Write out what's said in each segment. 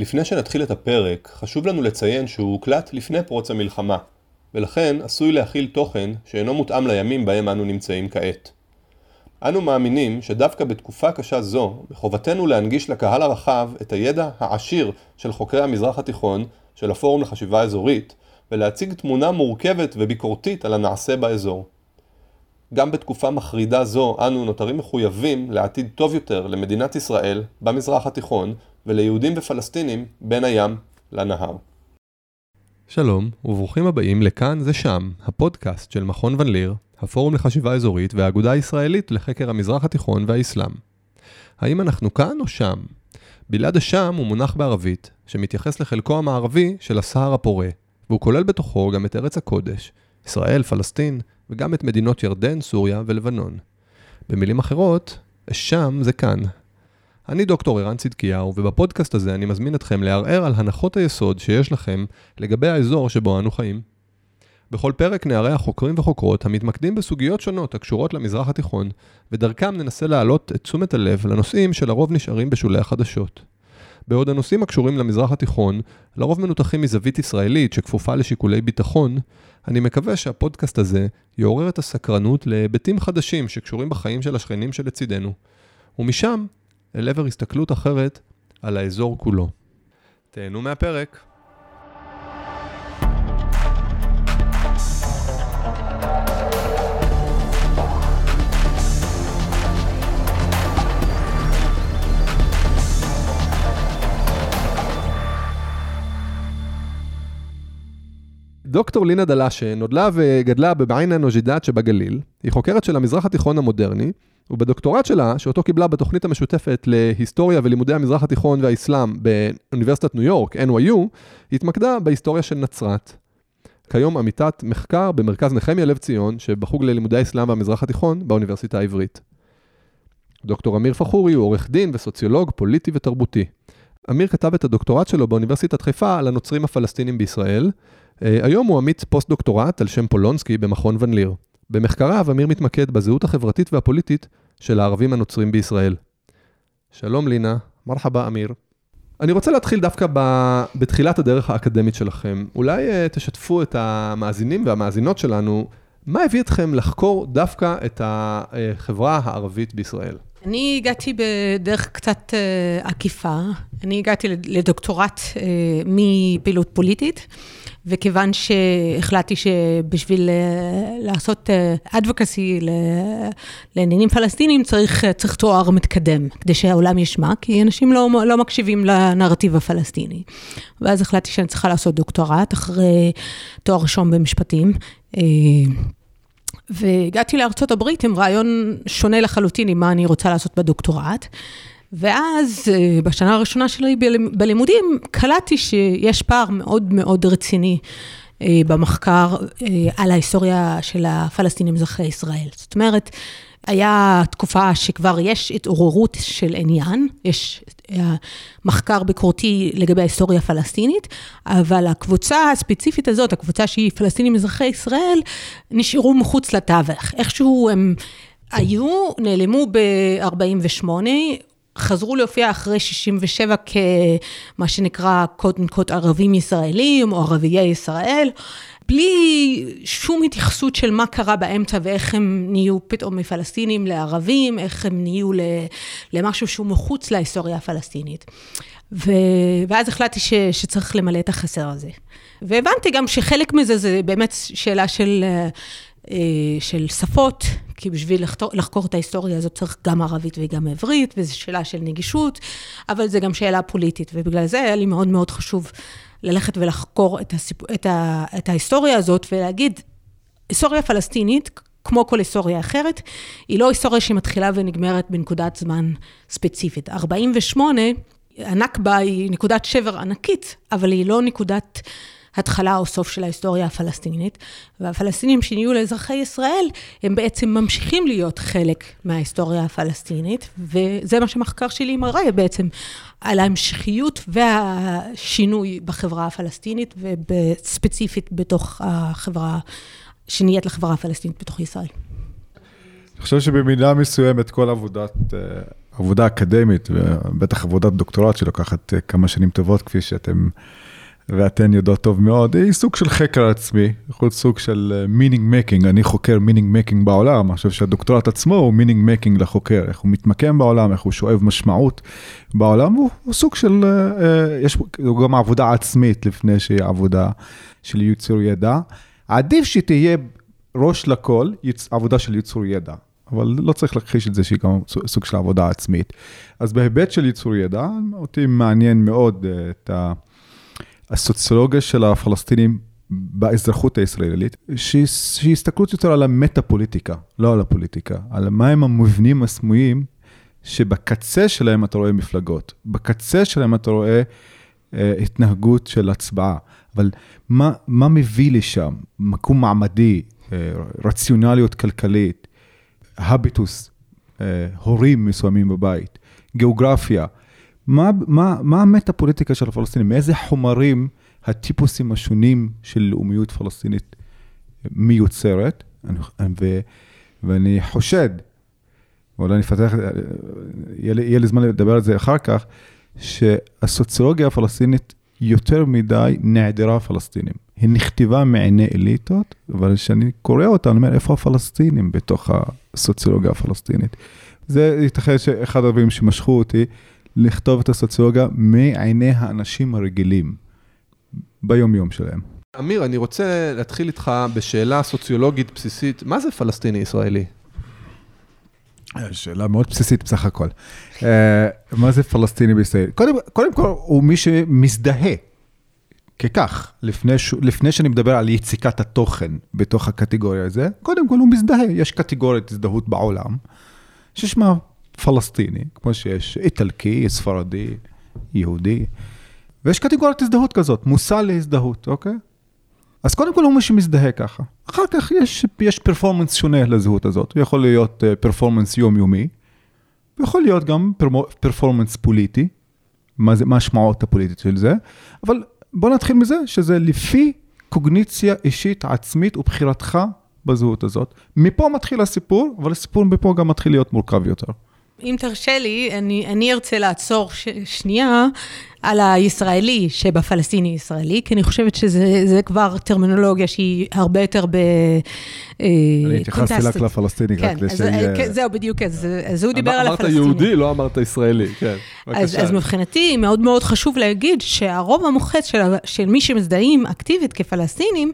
לפני שנתחיל את הפרק, חשוב לנו לציין שהוא הוקלט לפני פרוץ המלחמה, ולכן עשוי להכיל תוכן שאינו מותאם לימים בהם אנו נמצאים כעת. אנו מאמינים שדווקא בתקופה קשה זו, מחובתנו להנגיש לקהל הרחב את הידע העשיר של חוקרי המזרח התיכון של הפורום לחשיבה אזורית, ולהציג תמונה מורכבת וביקורתית על הנעשה באזור. גם בתקופה מחרידה זו אנו נותרים מחויבים לעתיד טוב יותר למדינת ישראל במזרח התיכון וליהודים ופלסטינים בין הים לנהר. שלום וברוכים הבאים לכאן זה שם, הפודקאסט של מכון ון ליר, הפורום לחשיבה אזורית והאגודה הישראלית לחקר המזרח התיכון והאסלאם. האם אנחנו כאן או שם? בלעד השם הוא מונח בערבית שמתייחס לחלקו המערבי של הסהר הפורה, והוא כולל בתוכו גם את ארץ הקודש, ישראל, פלסטין, וגם את מדינות ירדן, סוריה ולבנון. במילים אחרות, שם זה כאן. אני דוקטור ערן צדקיהו, ובפודקאסט הזה אני מזמין אתכם לערער על הנחות היסוד שיש לכם לגבי האזור שבו אנו חיים. בכל פרק נערך חוקרים וחוקרות המתמקדים בסוגיות שונות הקשורות למזרח התיכון, ודרכם ננסה להעלות את תשומת הלב לנושאים שלרוב נשארים בשולי החדשות. בעוד הנושאים הקשורים למזרח התיכון, לרוב מנותחים מזווית ישראלית שכפופה לשיקולי ביטחון, אני מקווה שהפודקאסט הזה יעורר את הסקרנות להיבטים חדשים שקשורים בחיים של השכנים שלצידנו, ומשם אל עבר הסתכלות אחרת על האזור כולו. תהנו מהפרק. דוקטור לינה דלאשה נולדה וגדלה בבעינה נוג'ידאת שבגליל. היא חוקרת של המזרח התיכון המודרני, ובדוקטורט שלה, שאותו קיבלה בתוכנית המשותפת להיסטוריה ולימודי המזרח התיכון והאסלאם באוניברסיטת ניו יורק, NYU, התמקדה בהיסטוריה של נצרת. כיום עמיתת מחקר במרכז נחמיה לב ציון, שבחוג ללימודי אסלאם והמזרח התיכון באוניברסיטה העברית. דוקטור אמיר פחורי הוא עורך דין וסוציולוג פוליטי ותרבותי. אמיר כתב את הדוקטורט שלו באוניברסיטת חיפה על הנוצרים הפלסטינים בישראל. היום הוא עמית פוסט-דוקטורט על שם פולונסקי במכון ון ליר. במחקריו אמיר מתמקד בזהות החברתית והפוליטית של הערבים הנוצרים בישראל. שלום לינה, מרחבה אמיר. אני רוצה להתחיל דווקא בתחילת הדרך האקדמית שלכם. אולי תשתפו את המאזינים והמאזינות שלנו. מה הביא אתכם לחקור דווקא את החברה הערבית בישראל? אני הגעתי בדרך קצת עקיפה. אני הגעתי לדוקטורט מפעילות פוליטית, וכיוון שהחלטתי שבשביל לעשות advocacy לעניינים פלסטינים צריך תואר מתקדם, כדי שהעולם ישמע, כי אנשים לא מקשיבים לנרטיב הפלסטיני. ואז החלטתי שאני צריכה לעשות דוקטורט אחרי תואר ראשון במשפטים, והגעתי לארצות הברית עם רעיון שונה לחלוטין עם מה אני רוצה לעשות בדוקטורט, ואז בשנה הראשונה שלי בלימודים קלטתי שיש פער מאוד מאוד רציני במחקר על ההיסטוריה של הפלסטינים אזרחי ישראל. זאת אומרת, היה תקופה שכבר יש התעוררות של עניין, יש מחקר ביקורתי לגבי ההיסטוריה הפלסטינית, אבל הקבוצה הספציפית הזאת, הקבוצה שהיא פלסטינים אזרחי ישראל, נשארו מחוץ לתווך. איכשהו הם היו, נעלמו ב-48, חזרו להופיע אחרי 67 כמה שנקרא קודם ערבים ישראלים או ערביי ישראל, בלי שום התייחסות של מה קרה באמצע ואיך הם נהיו פתאום מפלסטינים לערבים, איך הם נהיו למשהו שהוא מחוץ להיסטוריה הפלסטינית. ואז החלטתי שצריך למלא את החסר הזה. והבנתי גם שחלק מזה זה באמת שאלה של שפות, כי בשביל לחקור את ההיסטוריה הזאת צריך גם ערבית וגם עברית, וזו שאלה של נגישות, אבל זה גם שאלה פוליטית, ובגלל זה היה לי מאוד מאוד חשוב ללכת ולחקור את ההיסטוריה הזאת, ולהגיד, היסטוריה פלסטינית, כמו כל היסטוריה אחרת, היא לא היסטוריה שמתחילה ונגמרת בנקודת זמן ספציפית. 48, הנכבה היא נקודת שבר ענקית, אבל היא לא נקודת התחלה או סוף של ההיסטוריה הפלסטינית, והפלסטינים שנהיו לאזרחי ישראל, הם בעצם ממשיכים להיות חלק מההיסטוריה הפלסטינית, וזה מה שמחקר שלי מראה בעצם, על ההמשכיות והשינוי בחברה הפלסטינית, וספציפית בתוך החברה, שנהיית לחברה הפלסטינית בתוך ישראל. אני חושב שבמידה מסוימת כל עבודת עבודה אקדמית, ובטח עבודת דוקטורט שלוקחת כמה שנים טובות, כפי שאתם ואתן יודעות טוב מאוד, היא סוג של חקר עצמי, יכול סוג של meaning making, אני חוקר meaning making בעולם, אני חושב שהדוקטורט עצמו הוא meaning making לחוקר, איך הוא מתמקם בעולם, איך הוא שואב משמעות בעולם, הוא סוג של, יש גם עבודה עצמית לפני שהיא עבודה של ייצור ידע, עדיף שתהיה ראש לכל עבודה של ייצור ידע, אבל לא צריך להכחיש את זה שהיא גם סוג של עבודה עצמית. אז בהיבט של ייצור ידע, אותי מעניין מאוד את הסוציולוגיה של הפלסטינים באזרחות הישראלית, שהסתכלות יותר על המטה-פוליטיקה, לא על הפוליטיקה, על מהם המבנים הסמויים, שבקצה שלהם אתה רואה מפלגות, בקצה שלהם אתה רואה התנהגות של הצבעה, אבל מה מביא לשם? מקום מעמדי, רציונליות כלכלית, הביטוס, הורים מסוימים בבית, גיאוגרפיה, מה המטה-פוליטיקה של הפלסטינים? מאיזה חומרים הטיפוסים השונים של לאומיות פלסטינית מיוצרת? ואני חושד, ואולי נפתח, יהיה לי זמן לדבר על זה אחר כך, שהסוציולוגיה הפלסטינית יותר מדי נעדרה הפלסטינים. היא נכתיבה מעיני אליטות, אבל כשאני קורא אותה, אני אומר, איפה הפלסטינים בתוך הסוציולוגיה הפלסטינית? זה ייתכן שאחד הדברים שמשכו אותי, לכתוב את הסוציולוגיה מעיני האנשים הרגילים ביום-יום שלהם. אמיר, אני רוצה להתחיל איתך בשאלה סוציולוגית בסיסית. מה זה פלסטיני-ישראלי? שאלה מאוד בסיסית בסך הכל. מה זה פלסטיני בישראל? קודם כל, הוא מי שמזדהה ככך, לפני שאני מדבר על יציקת התוכן בתוך הקטגוריה הזה, קודם כל הוא מזדהה. יש קטגוריית הזדהות בעולם ששמה פלסטיני, כמו שיש איטלקי, ספרדי, יהודי, ויש קטגוריית הזדהות כזאת, מושא להזדהות, אוקיי? אז קודם כל הוא מי שמזדהה ככה. אחר כך יש פרפורמנס שונה לזהות הזאת. הוא יכול להיות פרפורמנס יומיומי, ויכול להיות גם פרפורמנס פוליטי, מה השמעות הפוליטית של זה, אבל בוא נתחיל מזה, שזה לפי קוגניציה אישית עצמית ובחירתך בזהות הזאת. מפה מתחיל הסיפור, אבל הסיפור מפה גם מתחיל להיות מורכב יותר. אם תרשה לי, אני ארצה לעצור שנייה על הישראלי שבפלסטיני ישראלי, כי אני חושבת שזה כבר טרמינולוגיה שהיא הרבה יותר אני התייחסתי רק לפלסטיני, רק לשאי... זהו, בדיוק, אז הוא דיבר על הפלסטיני. אמרת יהודי, לא אמרת ישראלי, כן. אז מבחינתי, מאוד מאוד חשוב להגיד שהרוב המוחץ של מי שמזדהים אקטיבית כפלסטינים,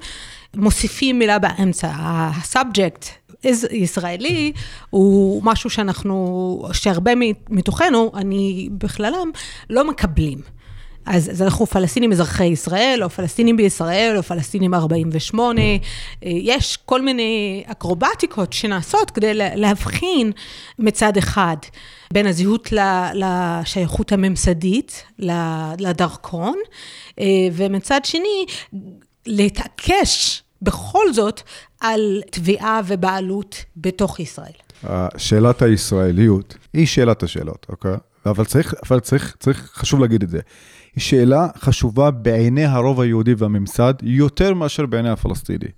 מוסיפים מילה באמצע, הסאבג'קט, ישראלי הוא משהו שהרבה מתוכנו, אני בכללם, לא מקבלים. אז אנחנו פלסטינים אזרחי ישראל, או פלסטינים בישראל, או פלסטינים 48, יש כל מיני אקרובטיקות שנעשות כדי להבחין מצד אחד, בין הזהות לשייכות הממסדית, לדרכון, ומצד שני, להתעקש בכל זאת, על תביעה ובעלות בתוך ישראל. שאלת הישראליות היא שאלת השאלות, אוקיי? אבל צריך חשוב להגיד את זה. היא שאלה חשובה בעיני הרוב היהודי והממסד, יותר מאשר בעיני הפלסטיני.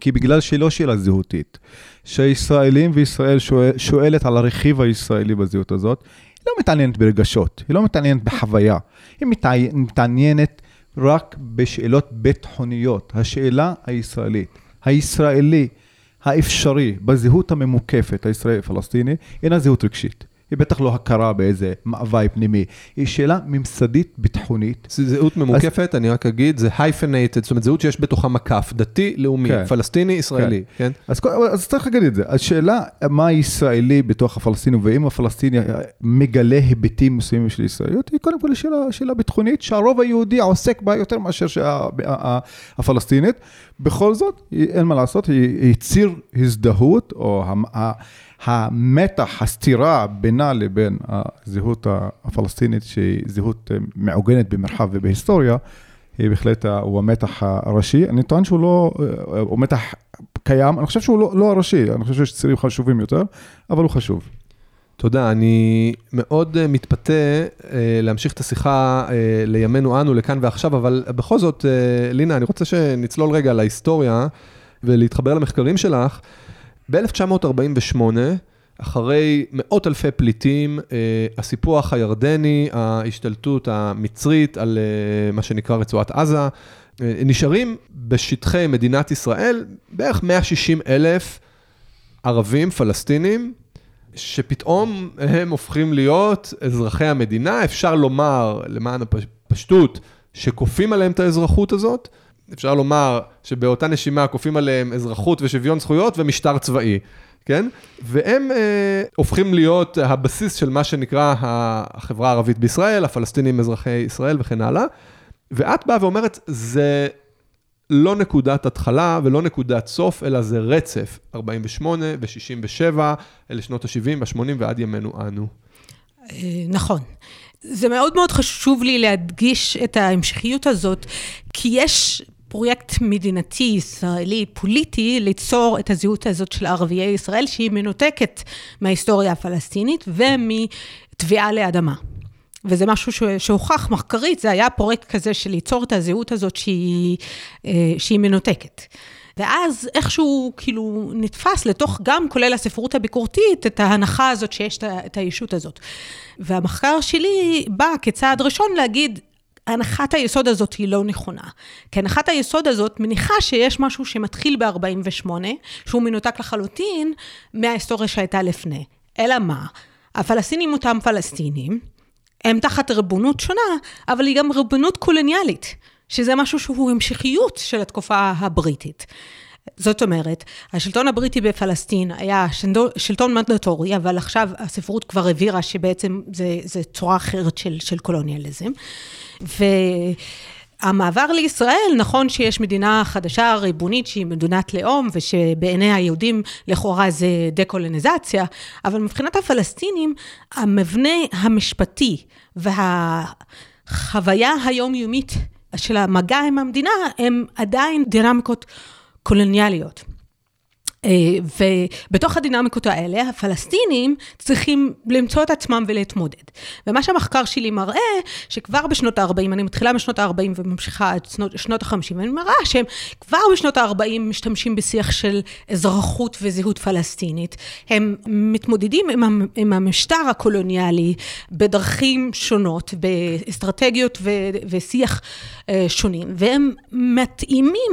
כי בגלל שהיא לא שאלה זהותית, שהישראלים וישראל שואלת על הרכיב הישראלי בזהות הזאת, היא לא מתעניינת ברגשות, היא לא מתעניינת בחוויה, היא מתעניינת רק בשאלות ביטחוניות, השאלה הישראלית. הישראלי האפשרי בזהות הממוקפת, הישראלי-פלסטיני, אינה זהות רגשית. היא בטח לא הכרה באיזה מאווה פנימי. היא שאלה ממסדית ביטחונית. זהות ממוקפת, אני רק אגיד, זה hyphenated, זאת אומרת, זהות שיש בתוכה מקף, דתי, לאומי, פלסטיני-ישראלי. אז צריך להגיד את זה. השאלה, מה הישראלי בתוך הפלסטיני, ואם הפלסטיני מגלה היבטים מסוימים של ישראליות, היא קודם כל שאלה ביטחונית, שהרוב היהודי עוסק בה יותר מאשר הפלסטינית. בכל זאת, אין מה לעשות, היא ציר הזדהות, או המתח, הסתירה בינה לבין הזהות הפלסטינית, שהיא זהות מעוגנת במרחב ובהיסטוריה, היא בהחלט הוא המתח הראשי. אני טוען שהוא לא, הוא מתח קיים, אני חושב שהוא לא הראשי, אני חושב שיש צירים חשובים יותר, אבל הוא חשוב. תודה, אני מאוד מתפתה להמשיך את השיחה לימינו אנו, לכאן ועכשיו, אבל בכל זאת, לינה, אני רוצה שנצלול רגע להיסטוריה, ולהתחבר למחקרים שלך. ב-1948, אחרי מאות אלפי פליטים, הסיפוח הירדני, ההשתלטות המצרית על מה שנקרא רצועת עזה, נשארים בשטחי מדינת ישראל בערך 160 אלף ערבים פלסטינים, שפתאום הם הופכים להיות אזרחי המדינה, אפשר לומר למען הפשטות שכופים עליהם את האזרחות הזאת, אפשר לומר שבאותה נשימה כופים עליהם אזרחות ושוויון זכויות ומשטר צבאי, כן? והם הופכים להיות הבסיס של מה שנקרא החברה הערבית בישראל, הפלסטינים אזרחי ישראל וכן הלאה, ואת באה ואומרת, זה לא נקודת התחלה ולא נקודת סוף, אלא זה רצף, 48 ו-67, אלה שנות ה-70, ה-80 ועד ימינו אנו. נכון. זה מאוד מאוד חשוב לי להדגיש את ההמשכיות הזאת, כי יש פרויקט מדינתי ישראלי פוליטי ליצור את הזהות הזאת של ערביי ישראל, שהיא מנותקת מההיסטוריה הפלסטינית ומתביעה לאדמה. וזה משהו שהוכח מחקרית, זה היה פרויקט כזה של ליצור את הזהות הזאת שהיא מנותקת. ואז איכשהו כאילו נתפס לתוך גם כולל הספרות הביקורתית את ההנחה הזאת שיש את הישות הזאת. והמחקר שלי בא כצעד ראשון להגיד, הנחת היסוד הזאת היא לא נכונה. כי הנחת היסוד הזאת מניחה שיש משהו שמתחיל ב-48, שהוא מנותק לחלוטין מההיסטוריה שהייתה לפני. אלא מה? הפלסטינים אותם פלסטינים, הם תחת ריבונות שונה, אבל היא גם ריבונות קולוניאלית, שזה משהו שהוא המשכיות של התקופה הבריטית. זאת אומרת, השלטון הבריטי בפלסטין היה שלטון מנדטורי, אבל עכשיו הספרות כבר הבירה שבעצם זה צורה אחרת של קולוניאליזם. והמעבר לישראל, נכון שיש מדינה חדשה ריבונית שהיא מדינת לאום, ושבעיני היהודים לכאורה זה דקולוניזציה, אבל מבחינת הפלסטינים, המבנה המשפטי והחוויה היומיומית של המגע עם המדינה, הם עדיין דינמיקות קולוניאליות. ובתוך הדינמיקות האלה, הפלסטינים צריכים למצוא את עצמם ולהתמודד. ומה שהמחקר שלי מראה, שכבר בשנות ה-40, אני מתחילה בשנות ה-40 וממשיכה עד שנות ה-50, אני מראה שהם כבר בשנות ה-40 משתמשים בשיח של אזרחות וזהות פלסטינית. הם מתמודדים עם המשטר הקולוניאלי בדרכים שונות, באסטרטגיות ושיח שונים, והם מתאימים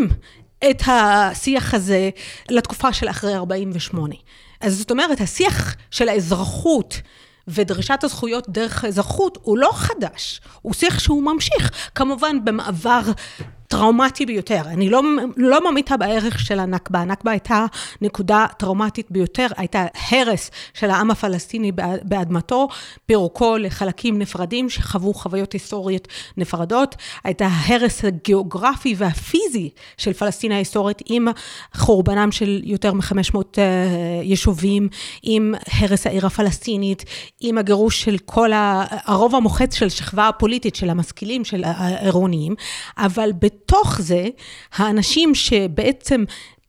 את השיח הזה לתקופה של אחרי 48. אז זאת אומרת, השיח של האזרחות ודרישת הזכויות דרך האזרחות הוא לא חדש, הוא שיח שהוא ממשיך, כמובן במעבר טראומטי ביותר. אני לא ממיתה בערך של הנכבה. הנכבה הייתה נקודה טראומטית ביותר, הייתה הרס של העם הפלסטיני באדמתו, פירוקו לחלקים נפרדים שחוו חוויות היסטוריות נפרדות, הייתה הרס הגיאוגרפי והפיזי של פלסטין ההיסטורית, עם חורבנם של יותר מ-500 יישובים, עם הרס העיר הפלסטינית, עם הגירוש של כל הרוב המוחץ של שכבה הפוליטית, של המשכילים, של העירוניים, אבל בתוך זה, האנשים שבעצם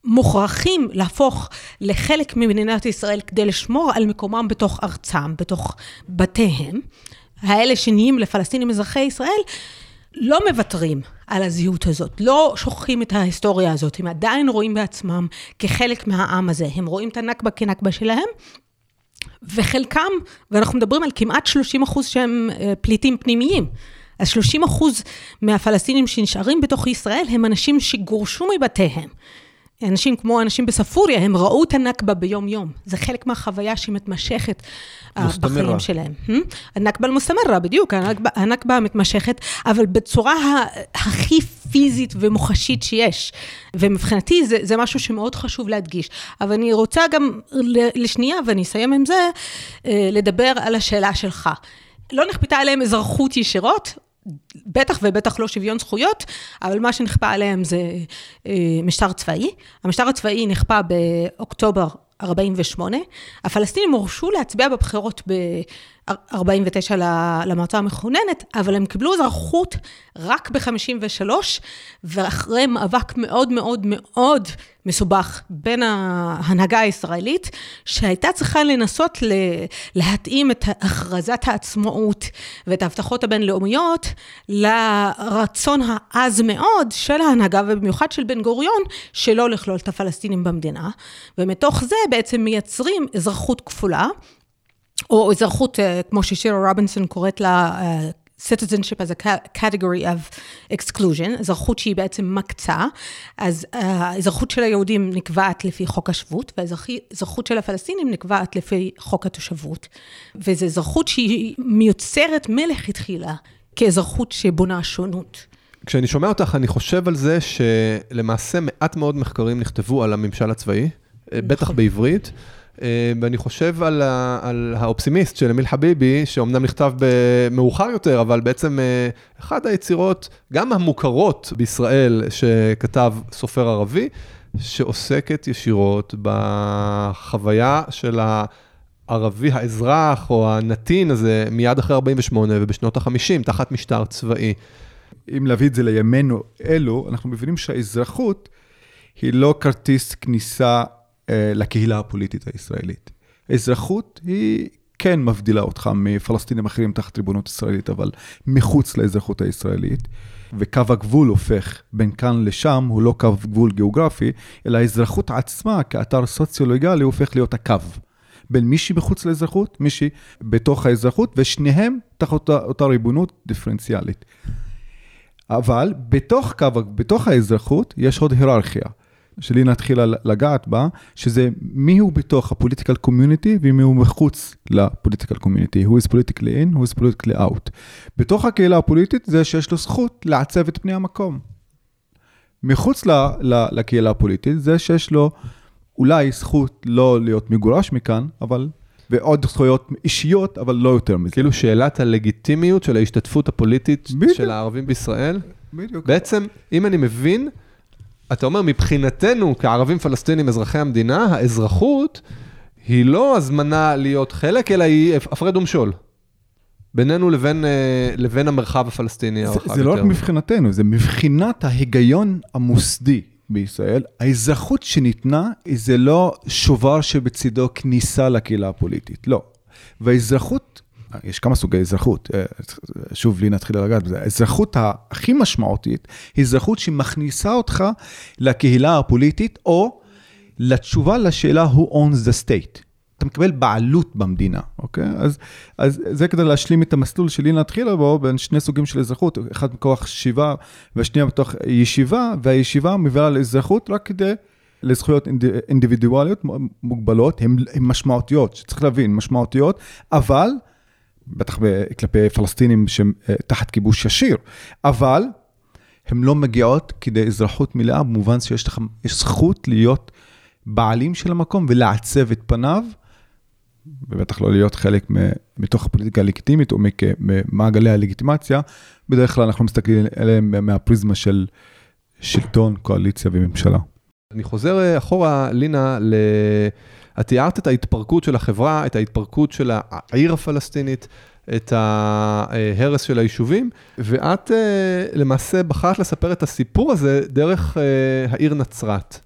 מוכרחים להפוך לחלק ממדינת ישראל כדי לשמור על מקומם בתוך ארצם, בתוך בתיהם, האלה שנהיים לפלסטינים אזרחי ישראל, לא מוותרים על הזהות הזאת, לא שוכחים את ההיסטוריה הזאת, הם עדיין רואים בעצמם כחלק מהעם הזה, הם רואים את הנכבה כנכבה שלהם, וחלקם, ואנחנו מדברים על כמעט 30% שהם פליטים פנימיים, אז 30% מהפלסטינים שנשארים בתוך ישראל, הם אנשים שגורשו מבתיהם. אנשים כמו אנשים בספוריה, הם ראו את הנכבה ביום יום. זה חלק מהחוויה שמתמשכת בחיים שלהם. הנכבה מוסתמרה, בדיוק, הנכבה מתמשכת, אבל בצורה הכי פיזית ומוחשית שיש. ומבחינתי זה משהו שמאוד חשוב להדגיש. אבל אני רוצה גם לשנייה, ואני אסיים עם זה, לדבר על השאלה שלך. לא נכפתה עליהם אזרחות ישירות, בטח ובטח לא שוויון זכויות, אבל מה שנכפה עליהם זה משטר צבאי. המשטר הצבאי נכפה באוקטובר 48, הפלסטינים הורשו להצביע בבחירות 49 למועצה המכוננת, אבל הם קיבלו אזרחות רק ב-53, ואחרי מאבק מאוד מאוד מאוד מסובך בין ההנהגה הישראלית, שהייתה צריכה לנסות להתאים את הכרזת העצמאות ואת ההבטחות הבינלאומיות לרצון העז מאוד של ההנהגה, ובמיוחד של בן גוריון, שלא לכלול את הפלסטינים במדינה. ומתוך זה בעצם מייצרים אזרחות כפולה, או אזרחות, כמו ששירה רובינסון קוראת לה, citizenship as a category of exclusion, אזרחות שהיא בעצם מקצה, אז האזרחות של היהודים נקבעת לפי חוק השבות, והאזרחות של הפלסטינים נקבעת לפי חוק התושבות, וזו אזרחות שהיא מיוצרת מלכתחילה, כאזרחות שבונה שונות. כשאני שומע אותך, אני חושב על זה שלמעשה מעט מאוד מחקרים נכתבו על הממשל הצבאי, בטח בעברית, ואני חושב על האופסימיסט של אמיל חביבי, שאומנם נכתב במאוחר יותר, אבל בעצם אחד היצירות, גם המוכרות בישראל, שכתב סופר ערבי, שעוסקת ישירות בחוויה של הערבי האזרח, או הנתין הזה, מיד אחרי 48 ובשנות ה-50, תחת משטר צבאי. אם להביא את זה לימינו אלו, אנחנו מבינים שהאזרחות היא לא כרטיס כניסה לקהילה הפוליטית הישראלית. האזרחות היא כן מבדילה אותך מפלסטינים אחרים תחת ריבונות ישראלית, אבל מחוץ לאזרחות הישראלית, וקו הגבול הופך בין כאן לשם, הוא לא קו גבול גיאוגרפי, אלא האזרחות עצמה כאתר סוציולוגלי הופך להיות הקו. בין מישהי בחוץ לאזרחות, מישהי בתוך האזרחות, ושניהם תחת אותה ריבונות דיפרנציאלית. אבל בתוך האזרחות יש עוד היררכיה, שלי נתחילה לגעת בה, שזה מי הוא בתוך הפוליטיקל קומיוניטי, ומי הוא מחוץ לפוליטיקל קומיוניטי. Who is politically in, who is politically out. בתוך הקהילה הפוליטית, זה שיש לו זכות לעצב את פני המקום. מחוץ לקהילה הפוליטית, זה שיש לו אולי זכות לא להיות מגורש מכאן, אבל ועוד זכויות אישיות, אבל לא יותר מזה. כאילו שאלת הלגיטימיות של ההשתתפות הפוליטית של הערבים בישראל. בעצם, אם אני מבין, אתה אומר, מבחינתנו, כערבים פלסטינים, אזרחי המדינה, האזרחות היא לא הזמנה להיות חלק, אלא היא הפרד ומשול. בינינו לבין המרחב הפלסטיני. זה לא רק מבחינתנו, זה מבחינת ההיגיון המוסדי בישראל. האזרחות שניתנה, זה לא שובר שבצידו כניסה לקהילה הפוליטית, לא. והאזרחות, יש כמה סוגי אזרחות, שוב לי נתחיל לגעת בזה, האזרחות הכי משמעותית, היא אזרחות שמכניסה אותך לקהילה הפוליטית, או לתשובה לשאלה who owns the state. אתה מקבל בעלות במדינה, אוקיי? אז זה כדי להשלים את המסלול שלי נתחילה בו, בין שני סוגים של אזרחות, אחד מכוח שיבה, והשנייה בתוך ישיבה, והישיבה מביאה לאזרחות רק כדי לזכויות אינדיבידואליות מוגבלות, הן משמעותיות, שצריך להבין, משמעותיות, אבל בטח כלפי פלסטינים שתחת כיבוש ישיר, אבל הם לא מגיעות כדי אזרחות מלאה, במובן שיש לכם זכות להיות בעלים של המקום ולעצב את פניו, ובטח לא להיות חלק מתוך הפוליטיקה הלגיטימית או ממעגלי הלגיטימציה, בדרך כלל אנחנו מסתכלים עליהם מהפריזמה של שלטון, קואליציה וממשלה. אני חוזר אחורה, לינה, את תיארת את ההתפרקות של החברה, את ההתפרקות של העיר הפלסטינית, את ההרס של היישובים, ואת למעשה בחרת לספר את הסיפור הזה דרך העיר נצרת.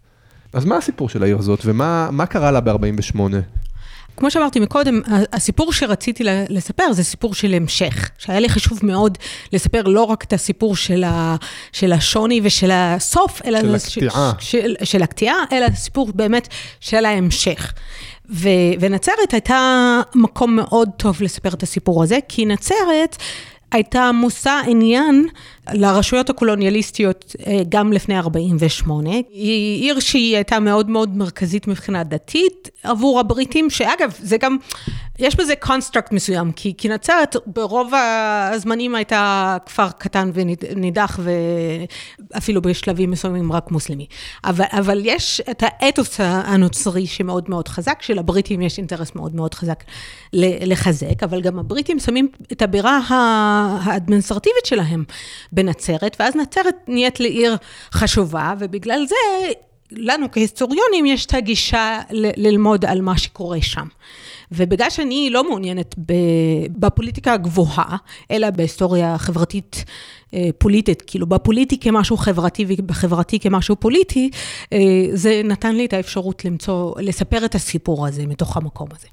אז מה הסיפור של העיר הזאת, ומה קרה לה ב-48? כמו שאמרתי מקודם, הסיפור שרציתי לספר זה סיפור של המשך, שהיה לי חשוב מאוד לספר לא רק את הסיפור של השוני ושל הסוף, אלא של הקטיעה, אלא סיפור באמת של ההמשך. ונצרת הייתה מקום מאוד טוב לספר את הסיפור הזה, כי נצרת הייתה מושא עניין לרשויות הקולוניאליסטיות גם לפני 48. היא עיר שהיא הייתה מאוד מאוד מרכזית מבחינה דתית עבור הבריטים, שאגב, זה גם, יש בזה קונסטרקט מסוים, כי נצרת ברוב הזמנים הייתה כפר קטן ונידח, ואפילו בשלבים מסוימים רק מוסלמי. אבל יש את האתוס הנוצרי שמאוד מאוד חזק, שלבריטים יש אינטרס מאוד מאוד חזק לחזק, אבל גם הבריטים שמים את הבירה האדמיניסטרטיבית שלהם בנצרת, ואז נצרת נהיית לעיר חשובה, ובגלל זה לנו כהיסטוריונים יש את הגישה ללמוד על מה שקורה שם. ובגלל שאני לא מעוניינת בפוליטיקה הגבוהה, אלא בהיסטוריה החברתית פוליטית, כאילו בפוליטי כמשהו חברתי ובחברתי כמשהו פוליטי, זה נתן לי את האפשרות לספר את הסיפור הזה מתוך המקום הזה.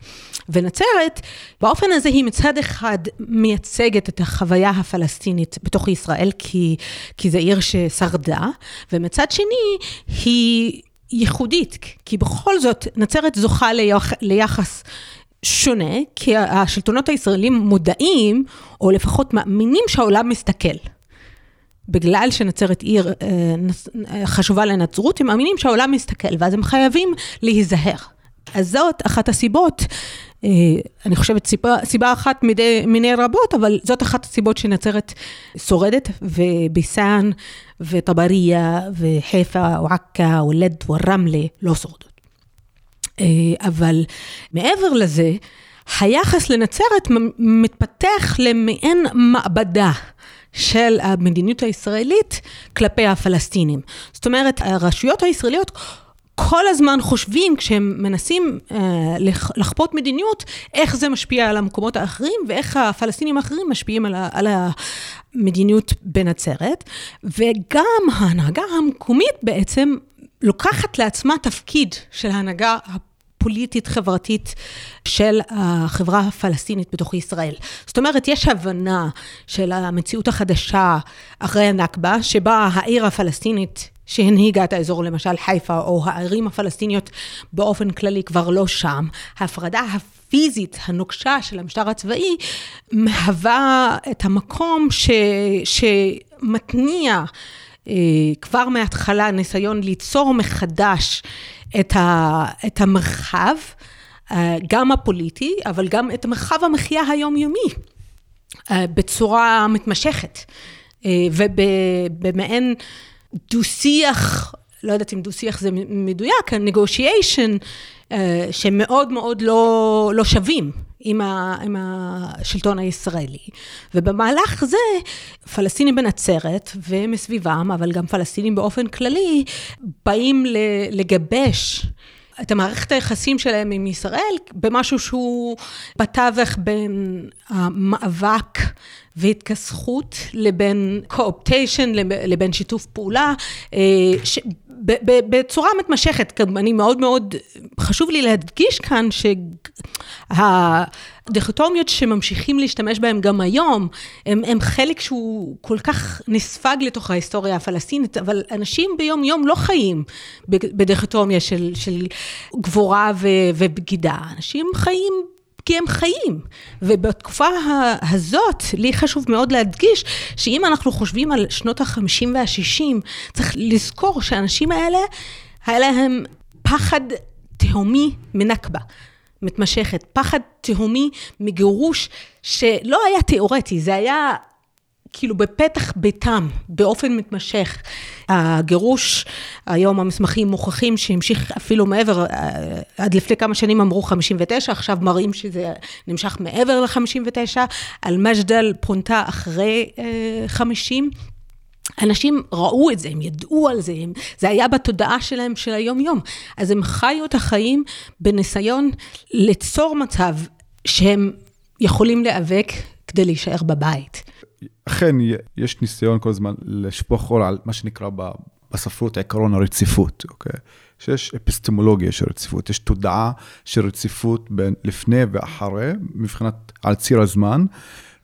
ונצרת, באופן הזה היא מצד אחד מייצגת את החוויה הפלסטינית בתוך ישראל, כי זה עיר ששרדה, ומצד שני היא ייחודית, כי בכל זאת נצרת זוכה ליחס שונה, כי השלטונות הישראלים מודעים, או לפחות מאמינים שהעולם מסתכל. בגלל שנצרת עיר חשובה לנצרות, הם מאמינים שהעולם מסתכל, ואז הם חייבים להיזהר. אז זאת אחת הסיבות, אני חושבת סיבה אחת מיני רבות, אבל זאת אחת הסיבות שנצרת שורדת, וביסן, וטבריה, וחיפה, ועקה, ולד, ורמלה, לא שורדות. אבל מעבר לזה, היחס לנצרת מתפתח למעין מעבדה של המדיניות הישראלית כלפי הפלסטינים. זאת אומרת, הרשויות הישראליות כל הזמן חושבים, כשהם מנסים לחפות מדיניות, איך זה משפיע על המקומות האחרים, ואיך הפלסטינים האחרים משפיעים על המדיניות בנצרת, וגם ההנהגה המקומית בעצם לוקחת לעצמה תפקיד של ההנהגה הפוליטית חברתית של החברה הפלסטינית בתוך ישראל. זאת אומרת, יש הבנה של המציאות החדשה אחרי הנכבה, שבה העיר הפלסטינית שהנהיגה את האזור, למשל חיפה, או הערים הפלסטיניות באופן כללי כבר לא שם. ההפרדה הפיזית הנוקשה של המשטר הצבאי מהווה את המקום שמתניע כבר מההתחלה ניסיון ליצור מחדש את המרחב, גם הפוליטי, אבל גם את מרחב המחיה היומיומי, בצורה מתמשכת, ובמעין דו-שיח, לא יודעת אם דו-שיח זה מדויק, הנגושיישן, שמאוד מאוד לא שווים עם השלטון הישראלי. ובמהלך זה, פלסטינים בנצרת ומסביבם, אבל גם פלסטינים באופן כללי, באים לגבש את המערכת היחסים שלהם עם ישראל, במשהו שהוא בתווך בין המאבק והתכסחות, לבין קואופטיישן, לבין שיתוף פעולה, בצורה מתמשכת. אני מאוד מאוד, חשוב לי להדגיש כאן, שהדיכוטומיות שממשיכים להשתמש בהם גם היום, הם חלק שהוא כל כך נספג לתוך ההיסטוריה הפלסטינית, אבל אנשים ביום יום לא חיים בדיכוטומיה של גבורה ובגידה. אנשים חיים כי הם חיים, ובתקופה הזאת, לי חשוב מאוד להדגיש, שאם אנחנו חושבים על שנות ה-50 וה-60, צריך לזכור שהאנשים האלה, היה להם פחד תהומי מנכבה, מתמשכת, פחד תהומי מגירוש, שלא היה תיאורטי, זה היה כאילו בפתח ביתם, באופן מתמשך. הגירוש, היום המסמכים מוכחים שהמשיך אפילו מעבר, עד לפני כמה שנים אמרו 59, עכשיו מראים שזה נמשך מעבר ל-59, על מג'דל פונתה אחרי 50. אנשים ראו את זה, הם ידעו על זה, זה היה בתודעה שלהם של היום יום. אז הם חיו את החיים בניסיון ליצור מצב שהם יכולים להיאבק כדי להישאר בבית. אכן, יש ניסיון כל הזמן לשפוך חול על מה שנקרא בספרות העקרון הרציפות, אוקיי? שיש אפיסטמולוגיה של רציפות, יש תודעה של רציפות בין לפני ואחרי, מבחינת על ציר הזמן,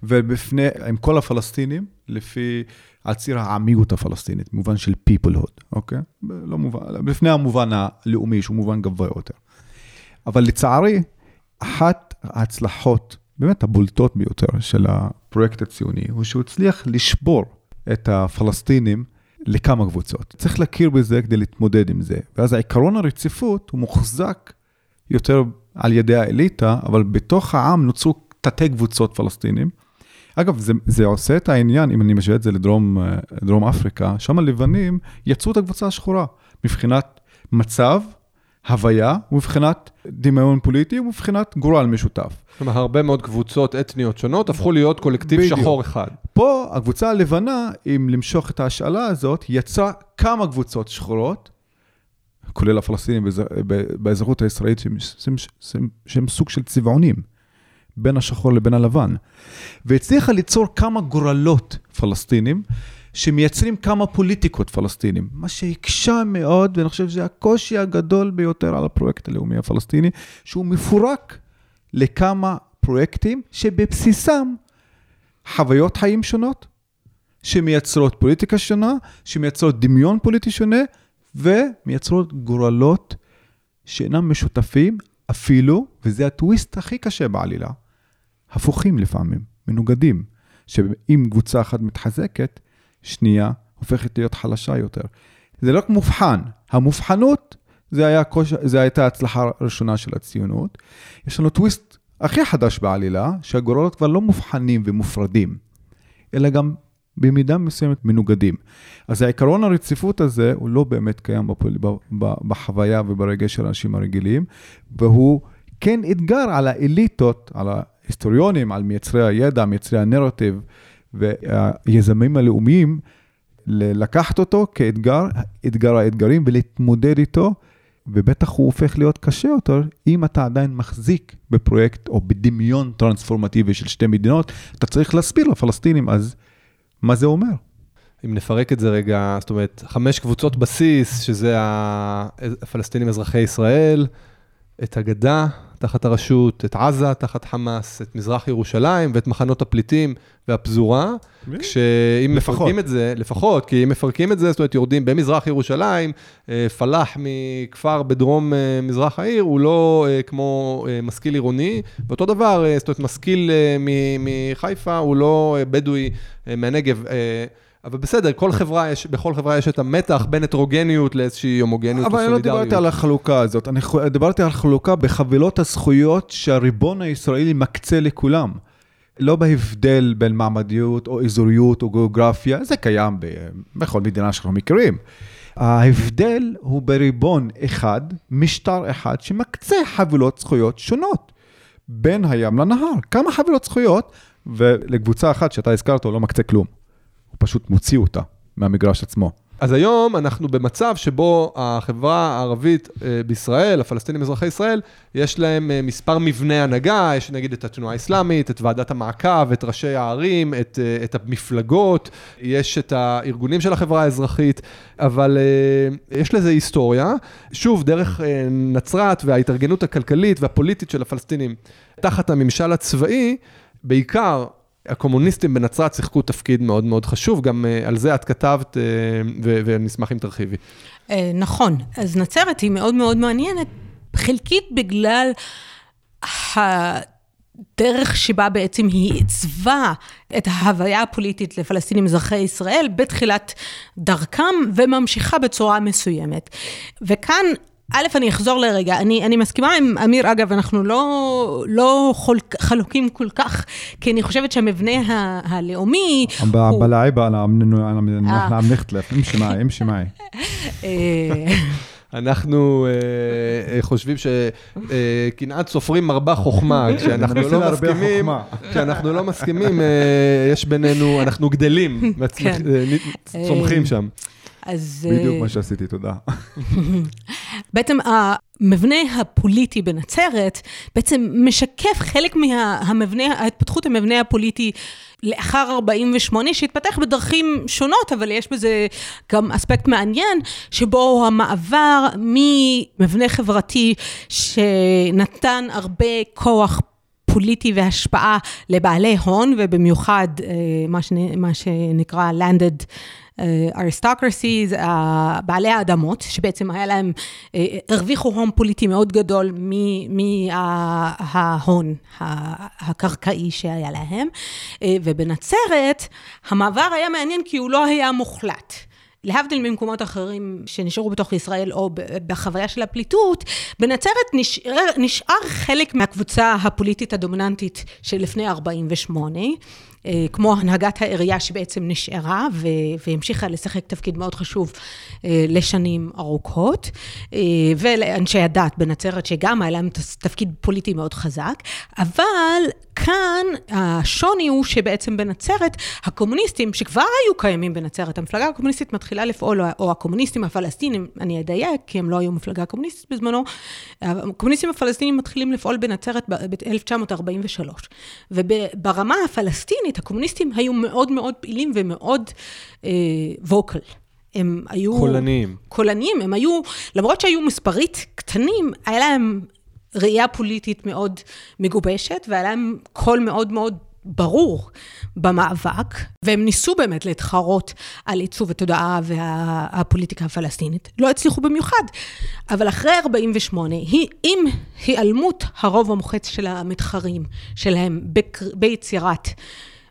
ובפני, עם כל הפלסטינים, לפי על ציר העמיות הפלסטינית, מובן של peoplehood, אוקיי? לא מובן, בפני המובן הלאומי, שהוא מובן גבוה יותר. אבל לצערי, אחת ההצלחות, באמת הבולטות ביותר של הפרויקט הציוני, הוא שהוא הצליח לשבור את הפלסטינים לכמה קבוצות. צריך להכיר בזה כדי להתמודד עם זה. ואז העיקרון הרציפות הוא מוחזק יותר על ידי האליטה, אבל בתוך העם נוצרו תתי קבוצות פלסטינים. אגב, זה עושה את העניין, אם אני משווה את זה לדרום אפריקה, שם הלבנים יצאו את הקבוצה השחורה, מבחינת מצב, הוויה, ובבחינת דמיון פוליטי, ובבחינת גורל משותף. זאת אומרת, הרבה מאוד קבוצות אתניות שונות, הפכו להיות קולקטיב שחור אחד. פה, הקבוצה הלבנה, אם למשוך את ההשאלה הזאת, יצא כמה קבוצות שחורות, כולל הפלסטינים באזרחות הישראלית, שהם סוג של צבעונים, בין השחור לבין הלבן. והצליחה ליצור כמה גורלות פלסטינים, שמייצרים כמה פוליטיקות פלסטינים, מה שהקשה מאוד, ואני חושב שזה הקושי הגדול ביותר על הפרויקט הלאומי הפלסטיני, שהוא מפורק לכמה פרויקטים שבבסיסם חוויות חיים שונות, שמייצרות פוליטיקה שונה, שמייצרות דמיון פוליטי שונה, ומייצרות גורלות שאינם משותפים אפילו, וזה הטוויסט הכי קשה בעלילה, הפוכים לפעמים, מנוגדים, שאם קבוצה אחת מתחזקת, שנייה הופכת להיות חלשה יותר. זה לא מובחן. המובחנות זה הייתה הצלחה הראשונה של הציונות. יש לנו טוויסט הכי חדש בעלילה, שהגורלות כבר לא מובחנים ומופרדים, אלא גם במידה מסוימת מנוגדים. אז העיקרון הרציפות הזה, הוא לא באמת קיים בחוויה וברגע של אנשים הרגילים, והוא כן אתגר על האליטות, על ההיסטוריונים, על מייצרי הידע, מייצרי הנרטיב, והיזמים הלאומיים, לקחת אותו כאתגר, אתגר האתגרים, ולהתמודד איתו, ובטח הוא הופך להיות קשה יותר, אם אתה עדיין מחזיק בפרויקט, או בדמיון טרנספורמטיבי של שתי מדינות, אתה צריך להסביר לפלסטינים, אז מה זה אומר? אם נפרק את זה רגע, זאת אומרת, 5 קבוצות בסיס, שזה הפלסטינים אזרחי ישראל, את הגדה, תחת הרשות, את עזה, תחת חמאס, את מזרח ירושלים, ואת מחנות הפליטים והפזורה, כשאם מפרקים את זה, לפחות, כי אם מפרקים את זה, זאת אומרת, יורדים במזרח ירושלים, פלח מכפר בדרום מזרח העיר, הוא לא כמו משכיל עירוני, ואותו דבר, זאת אומרת, משכיל מחיפה, הוא לא בדואי מהנגב, אבל בסדר, בכל חברה יש את המתח בין הטרוגניות לאיזושהי הומוגניות וסולידריות. אבל אני לא דיברתי על החלוקה הזאת, אני דיברתי על חלוקה בחבילות הזכויות שהריבון הישראלי מקצה לכולם. לא בהבדל בין מעמדיות או אזוריות או גיאוגרפיה, זה קיים בכל מדינה שאנחנו מכירים. ההבדל הוא בריבון אחד, משטר אחד, שמקצה חבילות זכויות שונות בין הים לנהר. כמה חבילות זכויות, ולקבוצה אחת שאתה הזכרת הוא לא מקצה כלום. פשוט מוציאו אותה מהמגרש עצמו. אז היום אנחנו במצב שבו החברה הערבית בישראל, הפלסטינים אזרחי ישראל, יש להם מספר מבנה הנהגה, יש נגיד את התנועה האסלאמית, את ועדת המעקב, את ראשי הערים, את המפלגות, יש את הארגונים של החברה האזרחית, אבל יש לזה היסטוריה. שוב, דרך נצרת וההתארגנות הכלכלית והפוליטית של הפלסטינים, תחת הממשל הצבאי, בעיקר, הקומוניסטים בנצרת שיחקו תפקיד מאוד מאוד חשוב, גם על זה את כתבת, ונשמח אם תרחיבי. נכון, אז נצרת היא מאוד מאוד מעניינת, חלקית בגלל הדרך שבה בעצם היא עיצבה את ההוויה הפוליטית לפלסטינים אזרחי ישראל, בתחילת דרכם, וממשיכה בצורה מסוימת. וכאן, א', אני אחזור לרגע, אני מסכימה עם אמיר, אגב, אנחנו לא חלוקים כל כך, כי אני חושבת שהמבנה הלאומי... בלעיבה, אנחנו נכתלף, אם שמעי. אנחנו חושבים שקנאת סופרים מרבה חוכמה, כשאנחנו לא מסכימים, יש בינינו, אנחנו גדלים, צומחים שם. בדיוק מה שעשיתי, תודה. בעצם המבנה הפוליטי בנצרת, בעצם משקף חלק מההתפתחות המבנה הפוליטי לאחר 48, שהתפתח בדרכים שונות, אבל יש בזה גם אספקט מעניין, שבו המעבר ממבנה חברתי שנתן הרבה כוח פוליטי, פוליטי והשפעה לבעלי הון, ובמיוחד מה שנקרא landed aristocracies, בעלי האדמות, שבעצם היה להם, הרוויחו הון פוליטי מאוד גדול מההון הקרקעי שהיה להם, ובנצרת המעבר היה מעניין כי הוא לא היה מוחלט. להבדיל ממקומות אחרים שנשארו בתוך ישראל או בחוויה של הפליטות, בנצרת נשאר חלק מהקבוצה הפוליטית הדומיננטית של לפני 48, כמו הנהגת העירייה שבעצם נשארה והמשיכה לשחק תפקיד מאוד חשוב לשנים ארוכות, ולאנשי הדת בנצרת שגם היה להם תפקיד פוליטי מאוד חזק, אבל כאן השוני הוא שבעצם בנצרת הקומוניסטים שכבר היו קיימים בנצרת, המפלגה הקומוניסטית מתחילה לפעול, או הקומוניסטים הפלסטינים, אני אדייק כי הם לא היו מפלגה קומוניסטית בזמנו, הקומוניסטים הפלסטינים מתחילים לפעול בנצרת ב-1943, וברמה הפלסטינית הקומוניסטים היו מאוד מאוד פעילים ומאוד ווקל. הם היו קולניים, הם היו, למרות שהיו מספרית קטנים, היה להם ראייה פוליטית מאוד מגובשת, והיה להם קול מאוד מאוד ברור במאבק, והם ניסו באמת להתחרות על עיצוב התודעה והפוליטיקה הפלסטינית. לא הצליחו במיוחד, אבל אחרי 48, עם היעלמות הרוב המוחץ של המתחרים שלהם ביצירת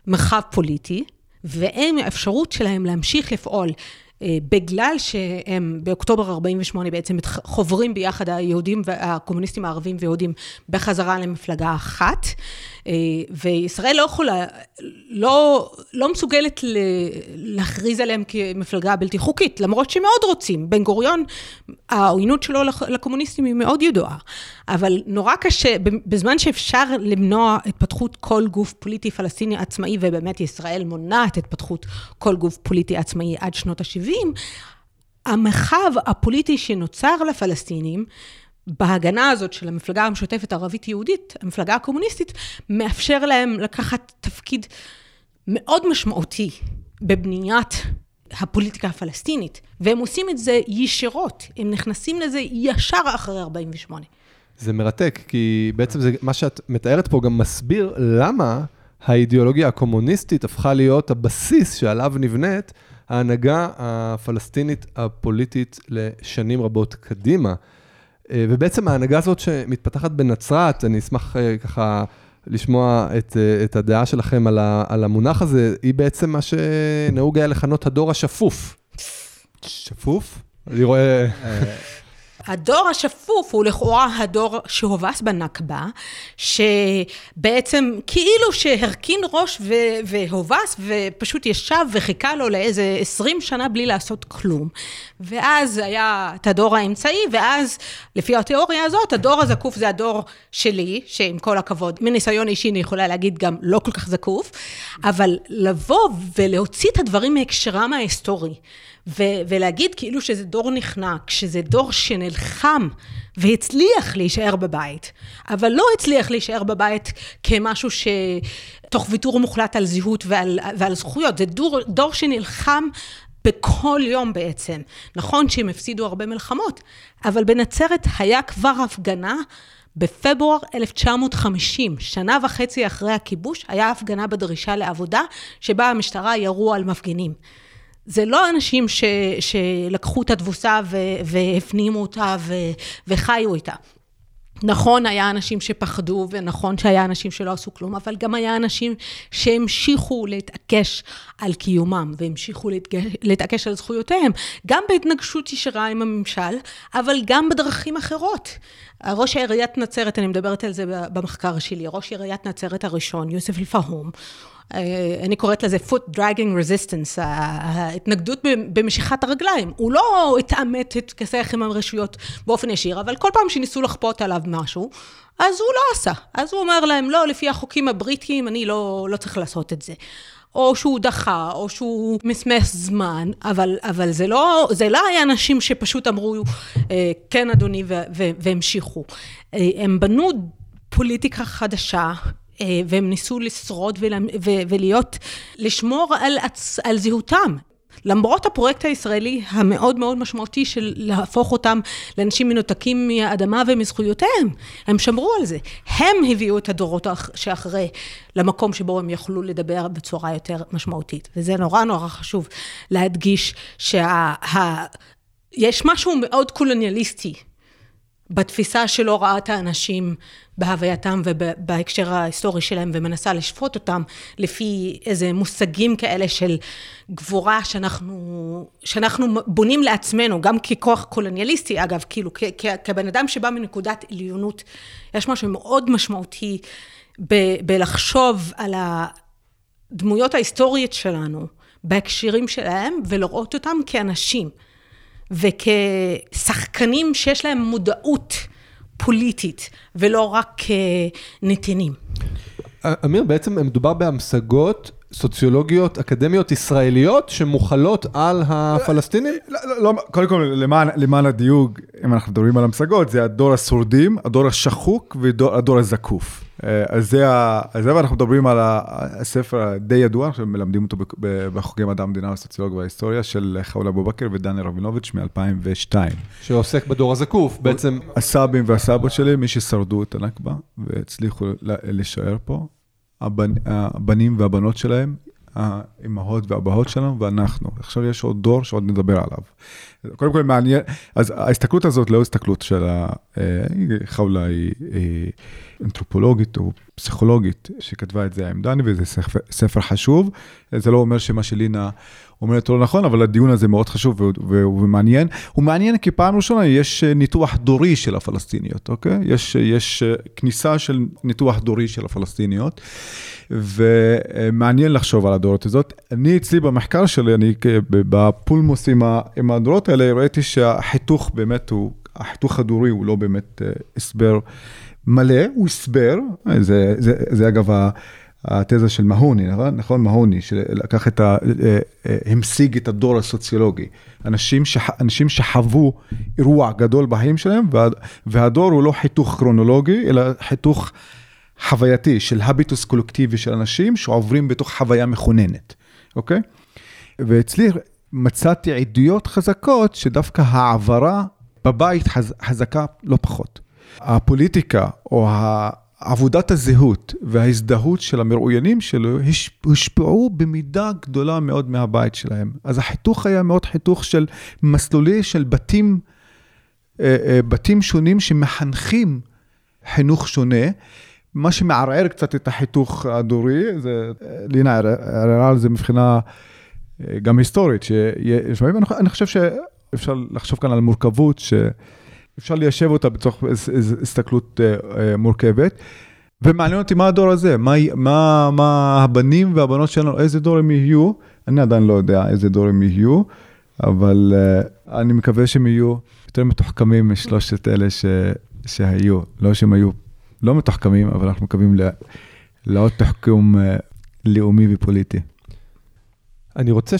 מרחב פוליטי, והם האפשרות שלהם להמשיך לפעול, בגלל שהם באוקטובר 48 בעצם חוברים ביחד היהודים והקומוניסטים הערבים ויהודים בחזרה למפלגה אחת, וישראל לא יכולה, לא מסוגלת להכריז עליהם כמפלגה בלתי חוקית, למרות שמאוד רוצים. בן גוריון, העוינות שלו לקומוניסטים היא מאוד ידועה, אבל נורא קשה, בזמן שאפשר למנוע התפתחות כל גוף פוליטי פלסטיני עצמאי, ובאמת ישראל מונעת התפתחות כל גוף פוליטי עצמאי עד שנות ה-70, המרחב הפוליטי שנוצר לפלסטינים, בהגנה הזאת של המפלגה המשותפת הערבית-יהודית, המפלגה הקומוניסטית, מאפשר להם לקחת תפקיד מאוד משמעותי בבניית הפוליטיקה הפלסטינית, והם עושים את זה ישירות, הם נכנסים לזה ישר אחרי 48. זה מרתק, כי בעצם זה, מה שאת מתארת פה גם מסביר למה האידיאולוגיה הקומוניסטית הפכה להיות הבסיס שעליו נבנית ההנהגה הפלסטינית הפוליטית לשנים רבות קדימה. ובעצם ההנהגה הזאת שמתפתחת בנצרת, אני אשמח ככה לשמוע את הדעה שלכם על המונח הזה, היא בעצם מה שנהוג היה לכנות הדור השפוף. שפוף? אני רואה... הדור השפוף הוא לכאורה הדור שהובס בנכבה, שבעצם כאילו שהרכין ראש והובס, ופשוט ישב וחיכה לו לאיזה 20 שנה בלי לעשות כלום. ואז היה את הדור האמצעי, ואז לפי התיאוריה הזאת, הדור הזקוף זה הדור שלי, שעם כל הכבוד, מניסיון אישי אני יכולה להגיד גם לא כל כך זקוף, אבל לבוא ולהוציא את הדברים מהקשרם ההיסטורי, ולהגיד כאילו שזה דור נחנק, שזה דור שנלחם והצליח להישאר בבית, אבל לא הצליח להישאר בבית כמשהו שתוך ויתור מוחלט על זהות ועל זכויות, זה דור שנלחם בכל יום בעצם. נכון שהם הפסידו הרבה מלחמות, אבל בנצרת היה כבר הפגנה, בפברואר 1950, שנה וחצי אחרי הכיבוש, היה הפגנה בדרישה לעבודה, שבה המשטרה ירו על מפגינים. זה לא אנשים שלקחו את התבוסה והפנימו אותה וחיו איתה. נכון, היה אנשים שפחדו, ונכון שהיה אנשים שלא עשו כלום, אבל גם היה אנשים שהמשיכו להתעקש על קיומם, והמשיכו להתעקש על זכויותיהם, גם בהתנגשות ישרה עם הממשל, אבל גם בדרכים אחרות. ראש עיריית נצרת, אני מדברת על זה במחקר שלי, ראש עיריית נצרת הראשון, יוסף אלפהום, אני קוראת לזה foot dragging resistance, ההתנגדות במשיכת הרגליים. הוא לא התאמת את כסח עם הרשויות באופן ישיר, אבל כל פעם שניסו לחפות עליו משהו, אז הוא לא עשה. אז הוא אומר להם, לא, לפי החוקים הבריטיים, אני לא צריך לעשות את זה. או שהוא דחה, או שהוא מסמס זמן, אבל זה לא היה אנשים שפשוט אמרו, כן אדוני, והמשיכו. הם בנו פוליטיקה חדשה, והם ניסו לשרוד ולהיות, לשמור על זהותם. למרות הפרויקט הישראלי המאוד מאוד משמעותי של להפוך אותם לאנשים מנותקים מהאדמה ומזכויותיהם, הם שמרו על זה. הם הביאו את הדורות שאחרי למקום שבו הם יכלו לדבר בצורה יותר משמעותית. וזה נורא נורא חשוב להדגיש שיש משהו מאוד קולוניאליסטי, בתפיסה שלא ראה את האנשים בהווייתם ובהקשר ההיסטורי שלהם, ומנסה לשפוט אותם לפי איזה מושגים כאלה של גבורה שאנחנו בונים לעצמנו, גם ככוח קולוניאליסטי, אגב, כאילו, כבן אדם שבא מנקודת עליונות, יש משהו מאוד משמעותי בלחשוב על הדמויות ההיסטוריות שלנו בהקשרים שלהם, ולראות אותם כאנשים, וכשחקנים שיש להם מודעות פוליטית, ולא רק נתינים. אמיר, בעצם מדובר בהמשגות סוציולוגיות, אקדמיות ישראליות, שמוחלות על הפלסטינים? לא, קודם כל, למען הדיוג, אם אנחנו מדברים על המשגות, זה הדור השורדים, הדור השחוק והדור הזקוף. אז זה, ואנחנו מדברים על הספר הדי ידוע, שמלמדים אותו בחוגי מדע המדינה, הסוציולוג וההיסטוריה, של סאול אבובקר ודני רבינוביץ' מ-2002. שעוסק בדור הזקוף, בעצם. הסבים והסבות שלי, מי ששרדו את הנכבה, והצליחו להישאר פה. הבנים והבנות שלהם, האימהות והאבהות שלנו, ואנחנו. עכשיו יש עוד דור שעוד נדבר עליו. קודם כל מעניין, אז ההסתכלות הזאת לא הסתכלות של חולה היא אנתרופולוגית או פסיכולוגית, שכתבה את זה העמדני, וזה ספר חשוב. זה לא אומר שמה שלינה אומרת לא נכון, אבל הדיון הזה מאוד חשוב ומעניין. הוא מעניין כי פעם ראשונה יש ניתוח דורי של הפלסטיניות, אוקיי? יש כניסה של ניתוח דורי של הפלסטיניות, ומעניין לחשוב על הדורות הזאת. אני אצלי במחקר שלי, אני בפולמוס עם הדורות האלה, ראיתי שהחיתוך באמת הוא, החיתוך הדורי הוא לא באמת הסבר מלא, הוא הסבר, זה אגב התזה של מהוני, נכון? מהוני, שלקח את המשיג את הדור הסוציולוגי. אנשים שחוו אירוע גדול בחיים שלהם, והדור הוא לא חיתוך קרונולוגי, אלא חיתוך חווייתי, של הביטוס קולקטיבי של אנשים, שעוברים בתוך חוויה מכוננת, אוקיי? ואצלי מצאתי עדויות חזקות, שדווקא העברה בבית חזקה לא פחות. הפוליטיקה, או עבודת הזהות וההזדהות של המרואיינים שלו השפעו במידה גדולה מאוד מהבית שלהם. אז החיתוך היה מאוד חיתוך של מסלולי של בתים שונים שמחנכים חינוך שונה, מה שמערער קצת את החיתוך הדורי, לינה ערערה על זה מבחינה גם היסטורית. אני חושב שאפשר לחשוב כאן על מורכבות ש... אפשר ליישב אותה בתוך הסתכלות מורכבת, ומעניין אותי מה הדור הזה, מה הבנים והבנות שלנו, איזה דור הם יהיו, אני עדיין לא יודע איזה דור הם יהיו, אבל אני מקווה שהם יהיו יותר מתוחכמים משלושת אלה שהיו, לא שהם היו לא מתוחכמים, אבל אנחנו מקווים לעוד תחכום לאומי ופוליטי. אני רוצה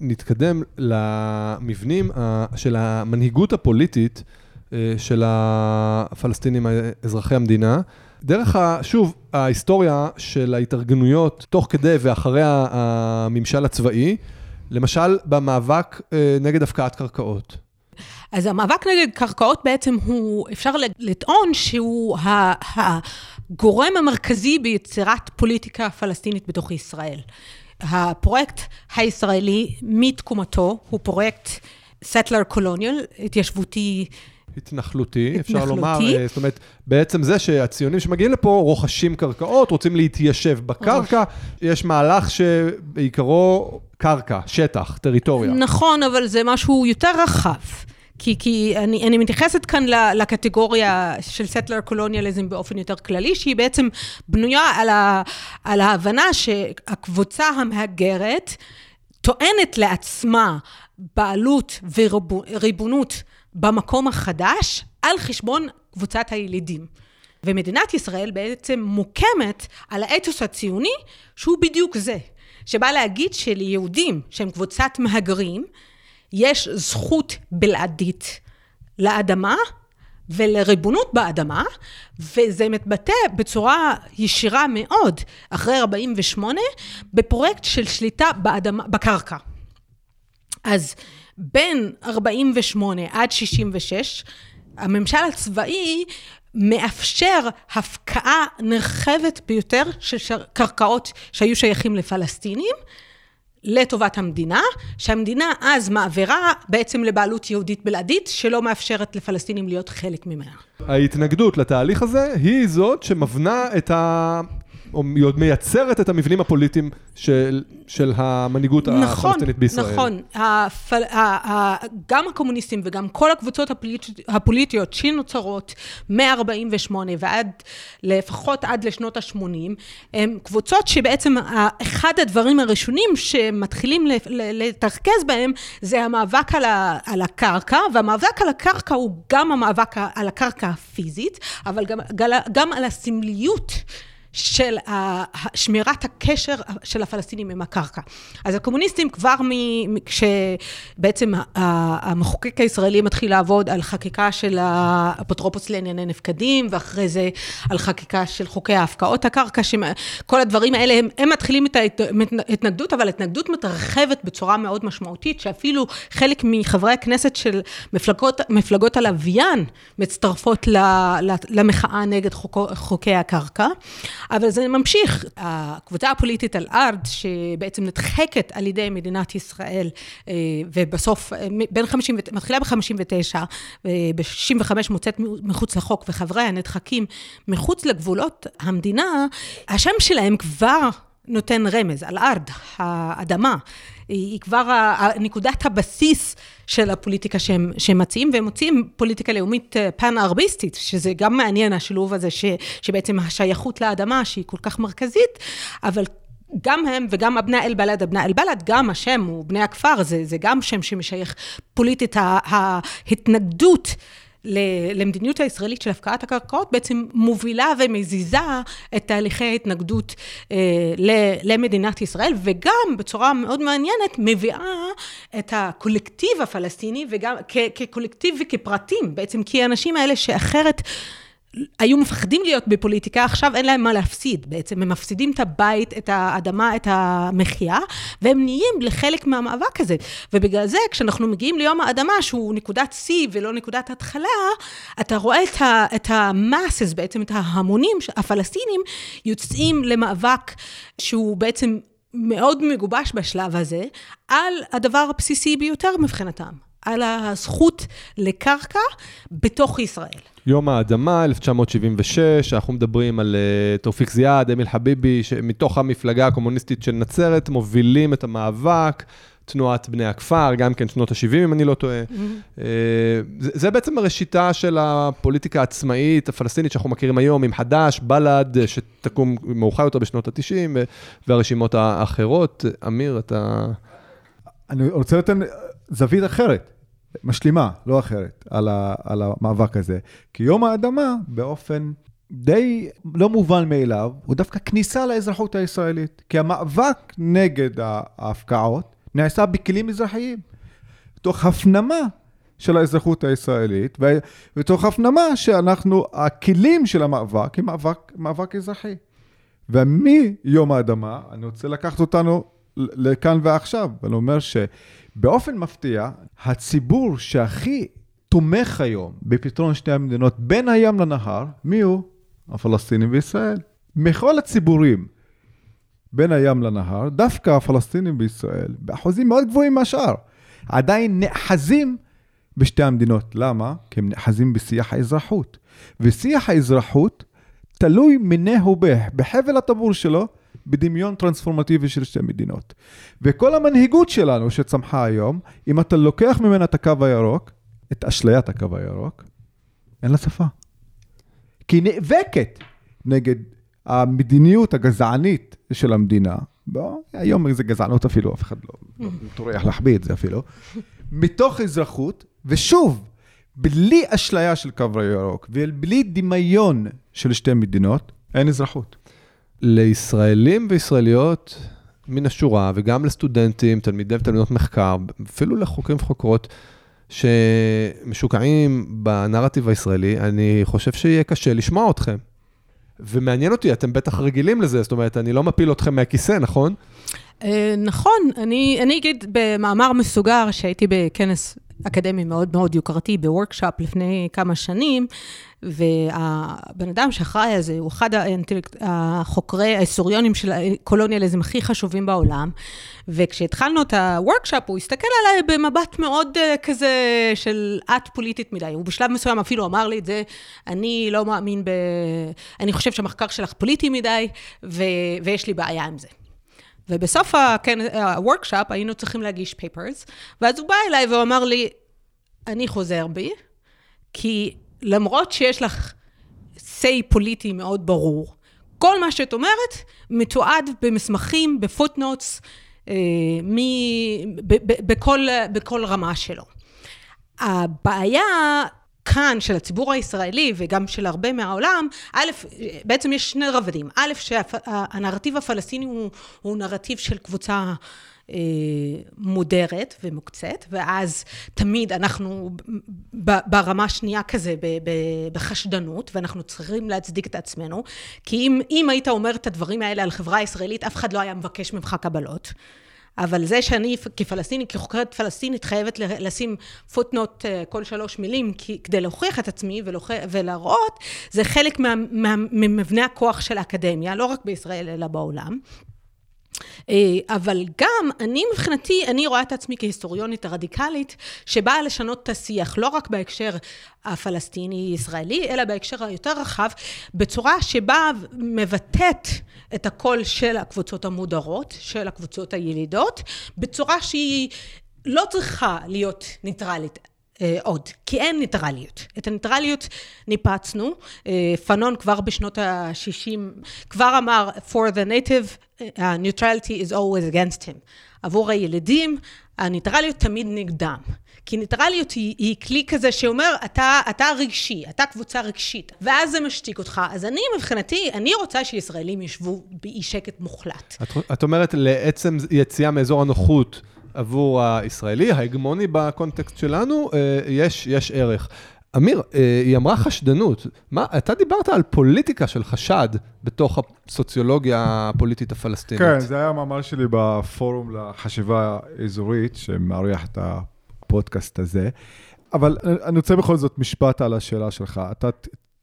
נתקדם למבנים של המנהיגות הפוליטית של הפלסטינים אזרחי המדינה, דרך שוב ההיסטוריה של ההתארגנויות תוך כדי ואחרי הממשל הצבאי, למשל במאבק נגד הפקעת קרקעות. אז המאבק נגד קרקעות בעצם הוא, אפשר לטעון שהוא הגורם המרכזי ביצירת פוליטיקה פלסטינית בתוך ישראל. הפרויקט הישראלי מתקומתו הוא פרויקט סטלר קולוניאל, התיישבותי התנחלותי, אפשר לומר, זאת אומרת, בעצם זה שהציונים שמגיעים לפה רוכשים קרקעות, רוצים להתיישב בקרקע, יש מהלך שבעיקרו קרקע, שטח, טריטוריה. נכון, אבל זה משהו יותר רחב. כי אני מתייחסת כאן לקטגוריה של סטלר קולוניאליזם באופן יותר כללי, שהיא בעצם בנויה על ההבנה שהקבוצה המהגרת טוענת לעצמה בעלות וריבונות במקום החדש על חשבון קבוצת הילידים. ומדינת ישראל בעצם מוקמת על האתוס הציוני שהוא בדיוק זה, שבא להגיד שליהודים שהם קבוצת מהגרים, יש זכות בלעדית לאדמה ולריבונות באדמה, וזה מתבטא בצורה ישירה מאוד, אחרי 48, בפרויקט של שליטה באדמה, בקרקע. אז בין 48 עד 66, הממשל הצבאי מאפשר הפקעה נרחבת ביותר של קרקעות שהיו שייכים לפלסטינים, לטובת המדינה, שהמדינה אז מעבירה בעצם לבעלות יהודית בלעדית, שלא מאפשרת לפלסטינים להיות חלק ממנה. ההתנגדות לתהליך הזה היא זאת שמבנה את היא עוד מייצרת את המבנים הפוליטיים של המנהיגות הפלסטינית בישראל. נכון, גם הקומוניסטים וגם כל הקבוצות הפוליטיות שנוצרות 148 ועד לפחות עד לשנות ה-80, הם קבוצות שבעצם אחד הדברים הראשונים שמתחילים לתרכז בהם זה המאבק על הקרקע, והמאבק על הקרקע הוא גם המאבק על הקרקע הפיזית, אבל גם על הסמליות של שמירת הקשר של הפלסטינים עם הקרקע. אז הקומוניסטים כבר כשבעצם המחוקק הישראלי מתחיל לעבוד על חקיקה של האפוטרופוס לענייני נפקדים, ואחרי זה על חקיקה של חוקי ההפקעות הקרקע, כל הדברים האלה הם מתחילים את ההתנגדות, אבל התנגדות מתרחבת בצורה מאוד משמעותית, שאפילו חלק מחברי הכנסת של מפלגות הלוויין מצטרפות למחאה נגד חוקי הקרקע. אבל זה ממשיך, הקבוצה הפוליטית על ארד, שבעצם נדחקת על ידי מדינת ישראל, ובסוף, מתחילה ב-59, ב-65 מוצאת מחוץ לחוק, וחבריה נדחקים מחוץ לגבולות המדינה, השם שלהם כבר נותן רמז, על ארד, האדמה, היא כבר נקודת הבסיס של הפוליטיקה שהם מציעים, והם מוציאים פוליטיקה לאומית פן-ארביסטית, שזה גם מעניין השילוב הזה, שבעצם השייכות לאדמה, שהיא כל כך מרכזית, אבל גם הם וגם אבנה אל בלד, גם השם הוא בני הכפר, זה גם שם שמשייך פוליטית ההתנגדות, למדיניות הישראלית של הפקעת הקרקעות, בעצם מובילה ומזיזה את תהליכי ההתנגדות למדינת ישראל, וגם בצורה מאוד מעניינת מביאה את הקולקטיב הפלסטיני, וגם כקולקטיב וכפרטים, בעצם כי האנשים האלה שאחרת היו מפחדים להיות בפוליטיקה, עכשיו אין להם מה להפסיד, בעצם הם מפסידים את הבית, את האדמה, את המחיה, והם נהיים לחלק מהמאבק הזה, ובגלל זה כשאנחנו מגיעים ליום האדמה, שהוא נקודת C ולא נקודת התחלה, אתה רואה את המאסס, בעצם את ההמונים, הפלסטינים יוצאים למאבק, שהוא בעצם מאוד מגובש בשלב הזה, על הדבר הבסיסי ביותר מבחינתם. על הזכות לקרקע בתוך ישראל. יום האדמה, 1976, אנחנו מדברים על תאופיק זיאד, אמיל חביבי, שמתוך המפלגה הקומוניסטית של נצרת, מובילים את המאבק, תנועת בני הכפר, גם כן שנות ה-70, אם אני לא טועה. זה בעצם הראשיתה של הפוליטיקה העצמאית, הפלסטינית, שאנחנו מכירים היום, עם חדש, בלד, שתקום מאוחר יותר בשנות ה-90, והרשימות האחרות. אמיר, אתה... אני רוצה לתת זווית אחרת. משלימה, לא אחרת, על המאבק הזה. כי יום האדמה, באופן די לא מובן מאליו, הוא דווקא כניסה לאזרחות הישראלית. כי המאבק נגד ההפקעות נעשה בכלים אזרחיים. תוך הפנמה של האזרחות הישראלית, ותוך הפנמה שאנחנו, הכלים של המאבק, הם מאבק אזרחי. ומי יום האדמה, אני רוצה לקחת אותנו לכאן ועכשיו, ואני אומר שבאופן מפתיע, הציבור שהכי תומך היום בפתרון שתי המדינות בין הים לנהר, מי הוא? הפלסטינים בישראל. מכל הציבורים בין הים לנהר, דווקא הפלסטינים בישראל, באחוזים מאוד גבוהים מהשאר, עדיין נאחזים בשתי המדינות. למה? כי הם נאחזים בשיח האזרחות. ושיח האזרחות תלוי מנהו בחבל הטבור שלו, בדמיון טרנספורמטיבי של שתי מדינות. וכל המנהיגות שלנו שצמחה היום, אם אתה לוקח ממנה את הקו הירוק, את אשליית הקו הירוק, אין לה שפה. כי היא נאבקת נגד המדיניות הגזענית של המדינה, בו, היום זה גזענות אפילו, אף אחד לא תוריח להחביא את זה אפילו, מתוך אזרחות, ושוב, בלי אשליה של קו הירוק, ובלי דמיון של שתי מדינות, אין אזרחות. לישראלים וישראליות מן השורה, וגם לסטודנטים, תלמידי ותלמידות מחקר, אפילו לחוקרים וחוקרות שמשוקעים בנרטיב הישראלי, אני חושב שיהיה קשה לשמוע אתכם. ומעניין אותי, אתם בטח רגילים לזה, זאת אומרת, אני לא מפיל אתכם מהכיסא, נכון? נכון, אני אגיד במאמר מסוגר שהייתי בכנס אקדמי מאוד מאוד יוקרתי בוורקשאפ לפני כמה שנים, והבן אדם שאחראי הזה הוא אחד החוקרי ההיסטוריונים של הקולוניאליזם הכי חשובים בעולם, וכשהתחלנו את הוורקשאפ הוא הסתכל עליי במבט מאוד כזה של את פוליטית מדי, הוא בשלב מסוים אפילו אמר לי את זה, אני לא מאמין ב... אני חושב שהמחקר שלך פוליטי מדי, ויש לי בעיה עם זה. ובסוף הוורקשאפ היינו צריכים להגיש פייפרס, ואז הוא בא אליי והוא אמר לי, אני חוזר בי, כי למרות שיש לך סי פוליטי מאוד ברור, כל מה שאת אומרת מתועד במסמכים, בפוטנוטס, בכל רמה שלו. הבעיה כאן של הציבור הישראלי וגם של הרבה מהעולם, א', בעצם יש שני רבדים. א', שהנרטיב הפלסטיני הוא נרטיב של קבוצה מודרת ומוקצת, ואז תמיד אנחנו ברמה שנייה כזה בחשדנות, ואנחנו צריכים להצדיק את עצמנו, כי אם היית אומר את הדברים האלה על חברה ישראלית, אף אחד לא היה מבקש ממך קבלות. אבל זה שאני כפלסטיני, כחוקרת פלסטינית, חייבת לשים פוטנוט כל 3 מילים, כדי להוכיח את עצמי ולהראות, זה חלק ממבנה הכוח של האקדמיה, לא רק בישראל אלא בעולם. אבל גם אני מבחינתי, אני רואה את עצמי כהיסטוריונית הרדיקלית, שבאה לשנות את השיח, לא רק בהקשר הפלסטיני-ישראלי, אלא בהקשר היותר רחב, בצורה שבה מבטאת את הקול של הקבוצות המודרות, של הקבוצות הילידות, בצורה שהיא לא צריכה להיות ניטרלית. עוד, כי אין ניטרליות. את הניטרליות ניפצנו, פנון כבר בשנות ה-60, כבר אמר, for the native, neutrality is always against him. עבור הילדים, הניטרליות תמיד נגדם. כי ניטרליות היא כלי כזה שאומר, אתה רגשי, אתה קבוצה רגשית, ואז זה משתיק אותך. אז אני מבחינתי, אני רוצה שישראלים ישבו באי שקט מוחלט. את אומרת, לעצם יציאה מאזור הנוחות, עבור הישראלי, ההגמוני בקונטקסט שלנו, יש ערך. אמיר, היא אמרה חשדנות. מה, אתה דיברת על פוליטיקה של חשד בתוך הסוציולוגיה הפוליטית הפלסטינית. כן, זה היה המאמר שלי בפורום לחשיבה אזורית, שמעריך את הפודקאסט הזה. אבל אני רוצה בכל זאת משפט על השאלה שלך. אתה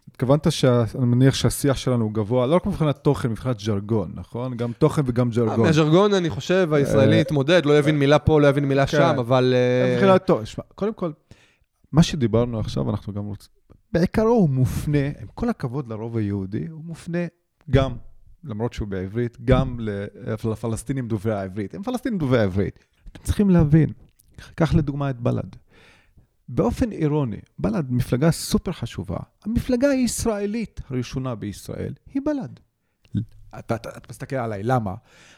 התכוונת שאני מניח שהשיח שלנו הוא גבוה, לא רק מבחינת תוכן, מבחינת ז'רגון, נכון? גם תוכן וגם ז'רגון. הז'רגון, אני חושב, הישראלי התמודד, לא יבין מילה פה, לא יבין מילה שם, אבל... מבחינת תוכן, קודם כל, מה שדיברנו עכשיו, אנחנו גם רוצים... בעיקרו הוא מופנה, עם כל הכבוד לרוב היהודי, הוא מופנה גם, למרות שהוא בעברית, גם לפלסטינים דוברי העברית. הם פלסטינים דוברי העברית. אתם צריכים להבין, כך לדוגמה את בלד. באופן אירוני, בלד מפלגה סופר חשובה. המפלגה הישראלית הראשונה בישראל היא בלד. את מסתכל עליי, למה?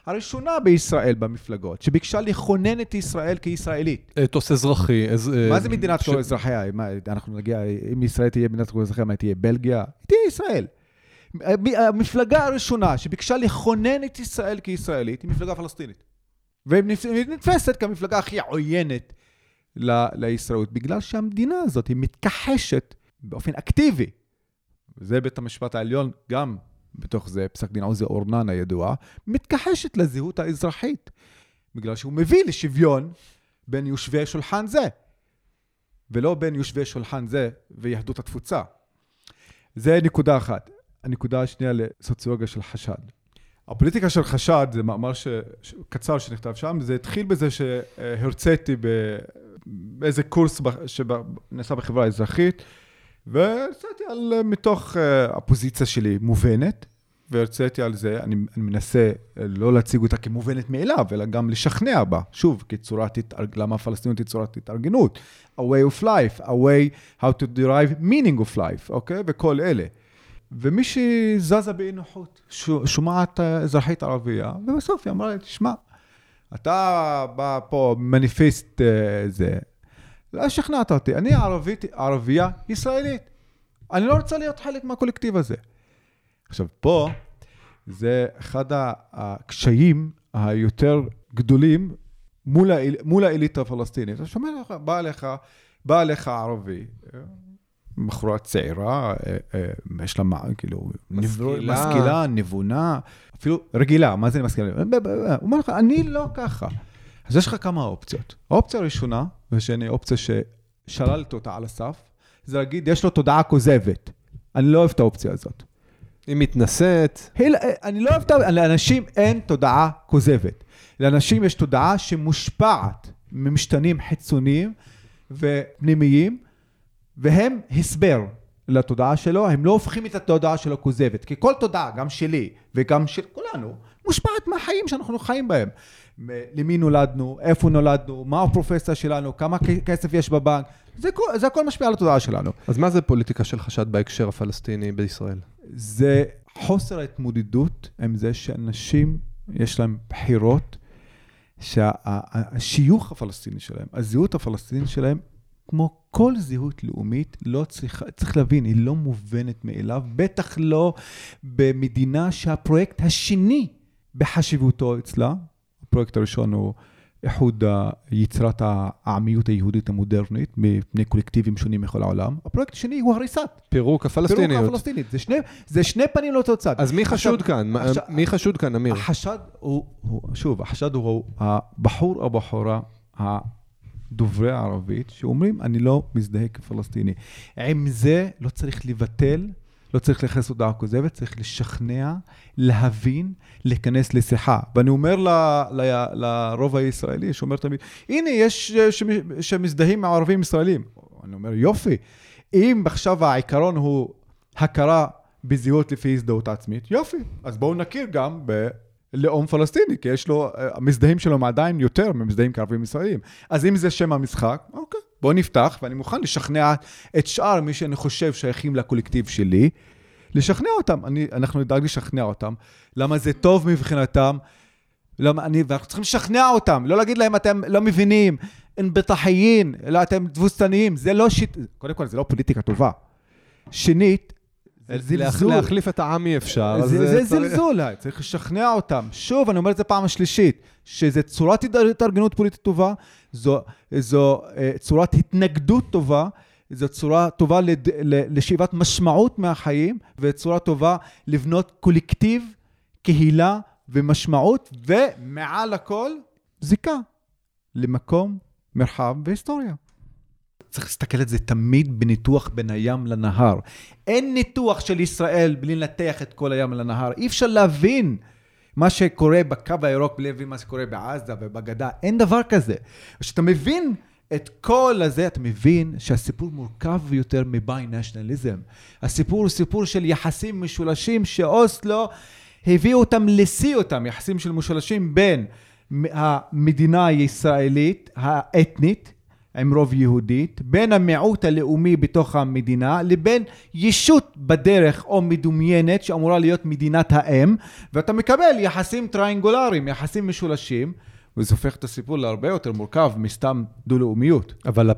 הראשונה בישראל במפלגות, שביקשה לכונן את ישראל כישראלית. תוס אזרחי. מה זה מדינת כל אזרחיה? אנחנו נגיע, אם ישראל תהיה מדינת כל אזרחיה, מה תהיה? בלגיה? תהיה ישראל. המפלגה הראשונה שביקשה לכונן את ישראל כישראלית, היא מפלגה פלסטינית. והיא נתפסת כמפלגה הכי עוינת. לישראליות, בגלל שהמדינה הזאת היא מתכחשת באופן אקטיבי. זה בית המשפט העליון, גם בתוך זה פסק דין עוזי אורנן הידוע, מתכחשת לזהות האזרחית, בגלל שהוא מביא לשוויון בין יושבי שולחן זה, ולא בין יושבי שולחן זה ויהדות התפוצה. זה נקודה אחת. הנקודה השנייה לסוציולוגיה של חשד. הפוליטיקה של חשד, זה מאמר קצר שנכתב שם, זה התחיל בזה שהרציתי באיזה קורס שנעשה בחברה האזרחית, והרציתי מתוך הפוזיציה שלי מובנת, והרציתי על זה, אני מנסה לא להציג אותה כמובנת מאליו, אלא גם לשכנע בה, שוב, למה הפלסטיניות היא צורת התארגנות, a way of life, a way how to derive meaning of life, אוקיי? וכל אלה. ומי שזזה באי נוחות, שומעת אזרחית ערבייה, ובסוף היא אמרה לי, תשמע, אתה בא פה מניפיסט זה, לא שכנעת אותי, אני ערבייה ישראלית, אני לא רוצה להיות חלק מהקולקטיב הזה. עכשיו פה, זה אחד הקשיים היותר גדולים מול האליטה הפלסטינית. אתה שומע לך, בא לך ערבי, בחורה צעירה, יש לה מה, כאילו, משכילה, נבונה, אפילו רגילה, מה זה משכילה? הוא אומר לך, אני לא ככה. אז יש לך כמה אופציות. האופציה הראשונה, ושאני אופציה ששללת אותה על הסף, זה להגיד, יש לו תודעה כוזבת. אני לא אוהב את האופציה הזאת. היא מתנשאת. אני לא אוהב את האופציה, לאנשים אין תודעה כוזבת. לאנשים יש תודעה שמושפעת ממשתנים חיצוניים ופנימיים, והם הסבר לתודעה שלו, הם לא הופכים את התודעה שלו כוזבת, כי כל תודעה, גם שלי וגם של כולנו, מושפעת מהחיים שאנחנו חיים בהם. למי נולדנו, איפה נולדנו, מה הפרופסיה שלנו, כמה כסף יש בבנק, זה הכל משפיע על התודעה שלנו. אז מה זה פוליטיקה של חשד בהקשר הפלסטיני בישראל? זה חוסר התמודדות עם זה שאנשים יש להם בחירות, שהשיוך הפלסטיני שלהם, הזהות הפלסטינית שלהם, כמו כל זהות לאומית, לא צריך להבין, היא לא מובנת מאליו, בטח לא במדינה שהפרויקט השני בחשיבותו אצלה, הפרויקט הראשון הוא איחוד יצירת העמיות היהודית המודרנית, מפני קולקטיבים שונים מכל העולם. הפרויקט השני הוא הריסת. פירוק הפלסטיניות. פירוק הפלסטינית. זה שני פנים לא אותו צד. אז מי חשוד כאן? מי חשוד כאן, אמיר? החשד הוא, שוב, החשד הוא הבחור או הבחורה הדוברי הערבית, שאומרים, אני לא מזדהה כפלסטיני. עם זה לא צריך לבטל, לא צריך להיכנס הודעה כוזבת, צריך לשכנע, להבין, להיכנס לשיחה. ואני אומר לרוב הישראלי, שאומר תמיד, הנה יש שמזדהים מערבים ישראלים. אני אומר, יופי, אם עכשיו העיקרון הוא הכרה בזהות לפי הזדהות עצמית, יופי, אז בואו נכיר גם בלאום פלסטיני, כי יש לו, המזדהים שלו עדיין יותר ממזדהים כערבים ישראלים. אז אם זה שם המשחק, אוקיי. בוא נפתח, ואני מוכן לשכנע את שאר מי שאני חושב שייכים לקולקטיב שלי, לשכנע אותם. אנחנו נדאג לשכנע אותם, למה זה טוב מבחינתם, ואנחנו צריכים לשכנע אותם, לא להגיד להם, אתם לא מבינים, אין בטחיין, לא, אתם דבוסתניים, זה לא שיט, קודם כל, זה לא פוליטיקה טובה. שנית, זלזול. להחליף את העם אי אפשר. זה זלזול, צריך לשכנע אותם. שוב, אני אומר את זה פעם השלישית, שזה צורת התארגנות פוליטית טובה, זו צורת התנגדות טובה, זו צורה טובה לשאיבת משמעות מהחיים, וצורה טובה לבנות קולקטיב, קהילה ומשמעות, ומעל הכל, זיקה למקום, מרחב והיסטוריה. צריך להסתכל על זה תמיד בניתוח בין הים לנהר. אין ניתוח של ישראל בלי לנתח את כל הים לנהר. אי אפשר להבין מה שקורה בקו הירוק, בלי להבין מה שקורה בעזה ובגדה. אין דבר כזה. כשאתה מבין את כל הזה, אתה מבין שהסיפור מורכב יותר מבי-נשנליזם. הסיפור הוא סיפור של יחסים משולשים שאוסלו הביאו אותם לשיא אותם, יחסים של משולשים בין המדינה הישראלית, האתנית, עם רוב יהודית, בין המיעוט הלאומי בתוך המדינה, לבין ישות בדרך או מדומיינת שאמורה להיות מדינת האם, ואתה מקבל יחסים טריינגולריים, יחסים משולשים, וזה הופך את הסיפור להרבה יותר מורכב מסתם דו-לאומיות. אבל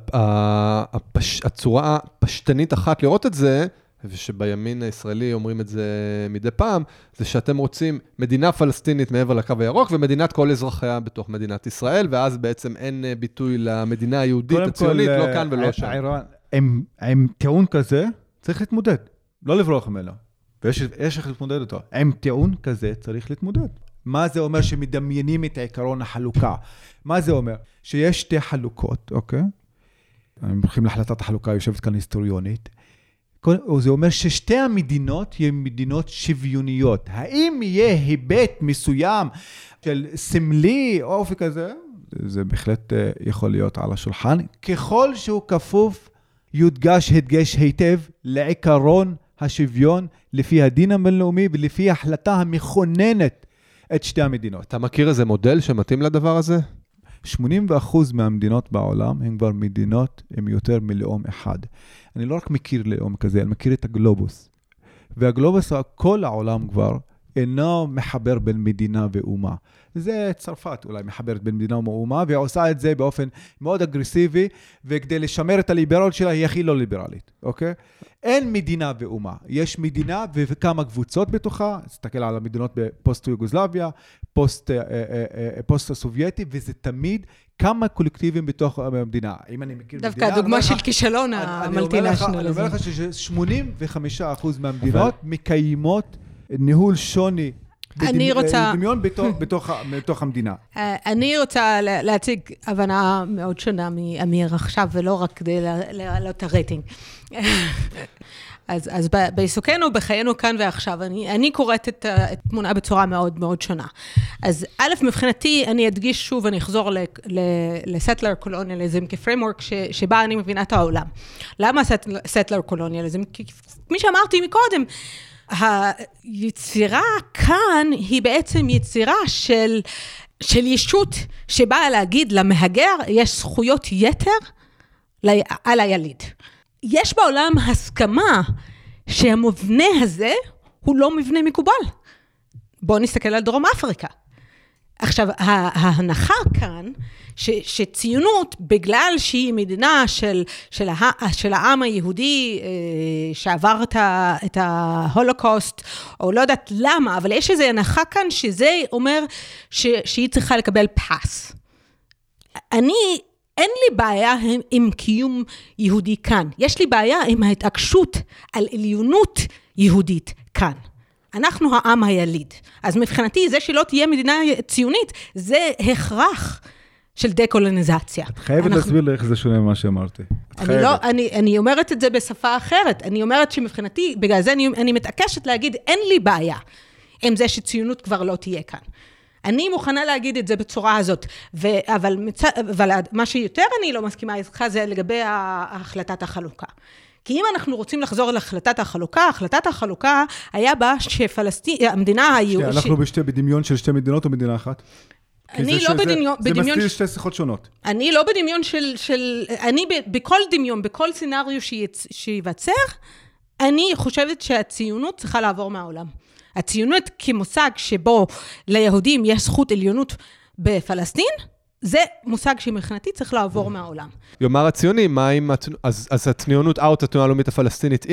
הצורה הפשטנית אחת לראות את זה, ושבימין הישראלי אומרים את זה מדי פעם, זה שאתם רוצים מדינה פלסטינית מעבר לקו הירוק, ומדינת כל אזרחיה בתוך מדינת ישראל, ואז בעצם אין ביטוי למדינה היהודית הציונית, לא כאן ולא שם. ערן, עם טיעון כזה צריך להתמודד, לא לברוח ממנו. ויש איך להתמודד אותו. עם טיעון כזה צריך להתמודד. מה זה אומר שמדמיינים את העיקרון החלוקה? מה זה אומר? שיש שתי חלוקות, אוקיי? אנחנו הולכים להחלטת החלוקה, יושבת כאן היסטוריונית, זה אומר ששתי המדינות יהיו מדינות שוויוניות. האם יהיה היבט מסוים של סמלי או אופי כזה? זה בהחלט יכול להיות על השולחן. ככל שהוא כפוף, יודגש הדגש היטב לעיקרון השוויון לפי הדין הבינלאומי ולפי ההחלטה המכוננת את שתי המדינות. אתה מכיר איזה מודל שמתאים לדבר הזה? 80% מהמדינות בעולם הן כבר מדינות עם יותר מלאום אחד. אני לא רק מכיר לאום כזה, אני מכיר את הגלובוס. והגלובוס, כל העולם כבר, אינו מחבר בין מדינה ואומה. זה צרפת אולי מחברת בין מדינה ואומה, והיא עושה את זה באופן מאוד אגרסיבי, וכדי לשמר את הליברליות שלה, היא הכי לא ליברלית, אוקיי? אין מדינה ואומה. יש מדינה וכמה קבוצות בתוכה, תסתכל על המדינות בפוסט-יוגוסלביה, פוסט-סובייטי, וזה תמיד כמה קולקטיבים בתוך המדינה. אם אני מכיר דווקא מדינה... דווקא הדוגמה של כישלון המלטינשנל. אני אומר לך ש-85% מהמדינות מקיימות ניהול שוני דמיון בתוך המדינה. אני רוצה להציג הבנה מאוד שונה מאמיר עכשיו, ולא רק כדי להעלות הרייטינג. אז בעיסוקנו, בחיינו כאן ועכשיו, אני קוראת את התמונה בצורה מאוד מאוד שונה. אז א', מבחינתי, אני אדגיש שוב, אני אחזור לסטלר קולוניאליזם כפריימורק שבה אני מבינה את העולם. למה סטלר קולוניאליזם? כי מי שאמרתי מקודם, היצירה כאן היא בעצם יצירה של ישות שבאה להגיד למהגר יש זכויות יתר על היליד. יש בעולם הסכמה שהמבנה הזה הוא לא מבנה מקובל. בואו נסתכל על דרום אפריקה. עכשיו, ההנחה כאן, שציונות, בגלל שהיא מדינה של העם היהודי, שעבר את ההולוקוסט, או לא יודעת למה, אבל יש איזו הנחה כאן, שזה אומר שהיא צריכה לקבל פס. אין לי בעיה עם קיום יהודי כאן. יש לי בעיה עם ההתעקשות על עליונות יהודית כאן. אנחנו העם היליד. אז מבחינתי, זה שלא תהיה מדינה ציונית, זה הכרח של דקולוניזציה. את חייבת להסביר לי איך זה שונה ממה שאמרתי. אני אומרת את זה בשפה אחרת. אני אומרת שמבחינתי, בגלל זה אני מתעקשת להגיד, אין לי בעיה עם זה שציונות כבר לא תהיה כאן. אני מוכנה להגיד את זה בצורה הזאת, אבל מה שיותר אני לא מסכימה איתך זה לגבי החלטת החלוקה. כי אם אנחנו רוצים לחזור להחלטת החלוקה, החלטת החלוקה היה בה שפלסטין, המדינה היהודית... אנחנו בדמיון של שתי מדינות או מדינה אחת? אני לא בדמיון... זה מסתיר שתי שיחות שונות. אני לא בדמיון של... אני בכל דמיון, בכל סינריו שיבצר, אני חושבת שהציונות צריכה לעבור מהעולם. הציונות כמושג שבו ליהודים יש זכות עליונות בפלסטין, זה מושג שמבחינתי צריך לעבור מהעולם. יאמר הציוני, מה אם הציונות out, התנועה הלאומית הפלסטינית in,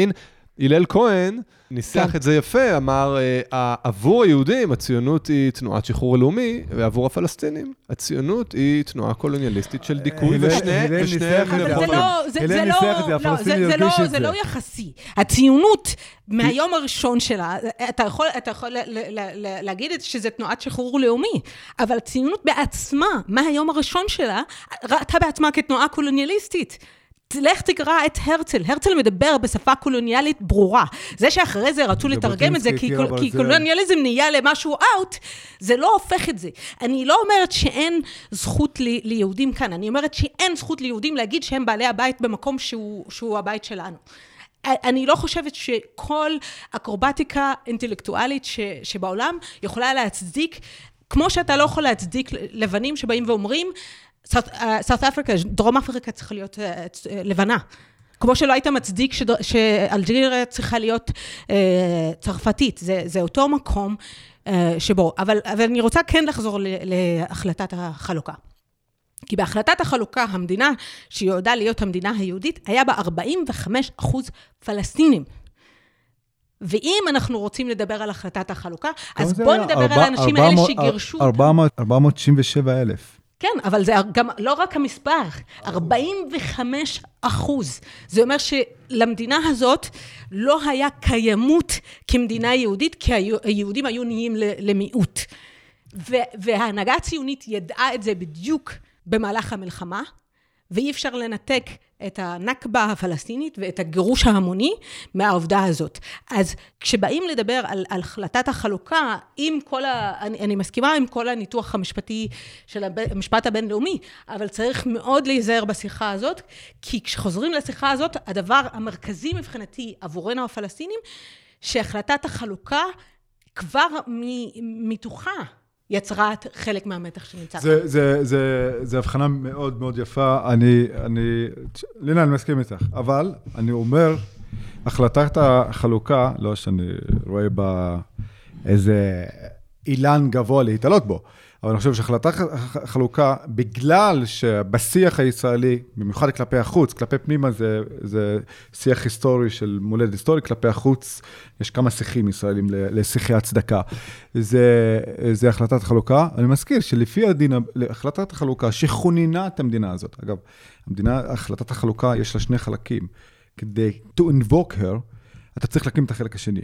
הלל כהן ניסח את זה יפה, אמר, עבור היהודים הציונות היא תנועת שחרור לאומי, ועבור הפלסטינים הציונות היא תנועה קולוניאליסטית של דיכוי ושניהם. זה לא יחסי. הציונות מהיום הראשון שלה, אתה יכול להגיד שזה תנועת שחרור לאומי, אבל הציונות בעצמה, מהיום הראשון שלה, ראתה בעצמה כתנועה קולוניאליסטית. לך תקרא את הרצל. הרצל מדבר בשפה קולוניאלית ברורה. זה שאחרי זה רצו לתרגם את זה, כי קולוניאליזם נהיה למשהו out, זה לא הופך את זה. אני לא אומרת שאין זכות ליהודים כאן, אני אומרת שאין זכות ליהודים להגיד שהם בעלי הבית במקום שהוא הבית שלנו. אני לא חושבת שכל אקרובטיקה אינטלקטואלית שבעולם יכולה להצדיק, כמו שאתה לא יכול להצדיק לבנים שבאים ואומרים, סאות' אפריקה, דרום אפריקה צריכה להיות לבנה. כמו שלא היית מצדיק שאלג'יריה צריכה להיות צרפתית. זה אותו מקום שבו. אבל אני רוצה כן לחזור להחלטת החלוקה. כי בהחלטת החלוקה, המדינה שיודעה להיות המדינה היהודית, היה בה 45% פלסטינים. ואם אנחנו רוצים לדבר על החלטת החלוקה, אז בואו נדבר על האנשים האלה שגירשו. 497,000. כן, אבל זה גם, לא רק המספר, 45%. זה אומר שלמדינה הזאת לא היה קיימות כמדינה יהודית, כי היהודים היו נהיים למיעוט. וההנהגה הציונית ידעה את זה בדיוק במהלך המלחמה, ואי אפשר לנתק את הנכבה הפלסטינית ואת הגירוש ההמוני מהעובדה הזאת. אז כשבאים לדבר על החלטת החלוקה, אני מסכימה עם כל הניתוח המשפטי של המשפט הבינלאומי, אבל צריך מאוד להיזהר בשיחה הזאת, כי כשחוזרים לשיחה הזאת, הדבר המרכזי מבחינתי עבורנו הפלסטינים, שהחלטת החלוקה כבר מתוכה, יצרת חלק מהמתח שנמצא. זה הבחנה מאוד מאוד יפה. לינה, אני מסכים איתך. אבל אני אומר, החלטת החלוקה, לא שאני רואה בה איזה אילן גבוה להתעלות בו, אבל אני חושב שהחלטת החלוקה, בגלל שבשיח הישראלי, במיוחד כלפי החוץ, כלפי פנימה זה שיח היסטורי של מולד היסטורי, כלפי החוץ יש כמה שיחים ישראלים לשיחי הצדקה. זה החלטת החלוקה. אני מזכיר שלפי הדין, החלטת החלוקה שכוננה את המדינה הזאת. אגב, החלטת החלוקה יש לה שני חלקים. כדי to invoke her, אתה צריך להקים את החלק השני.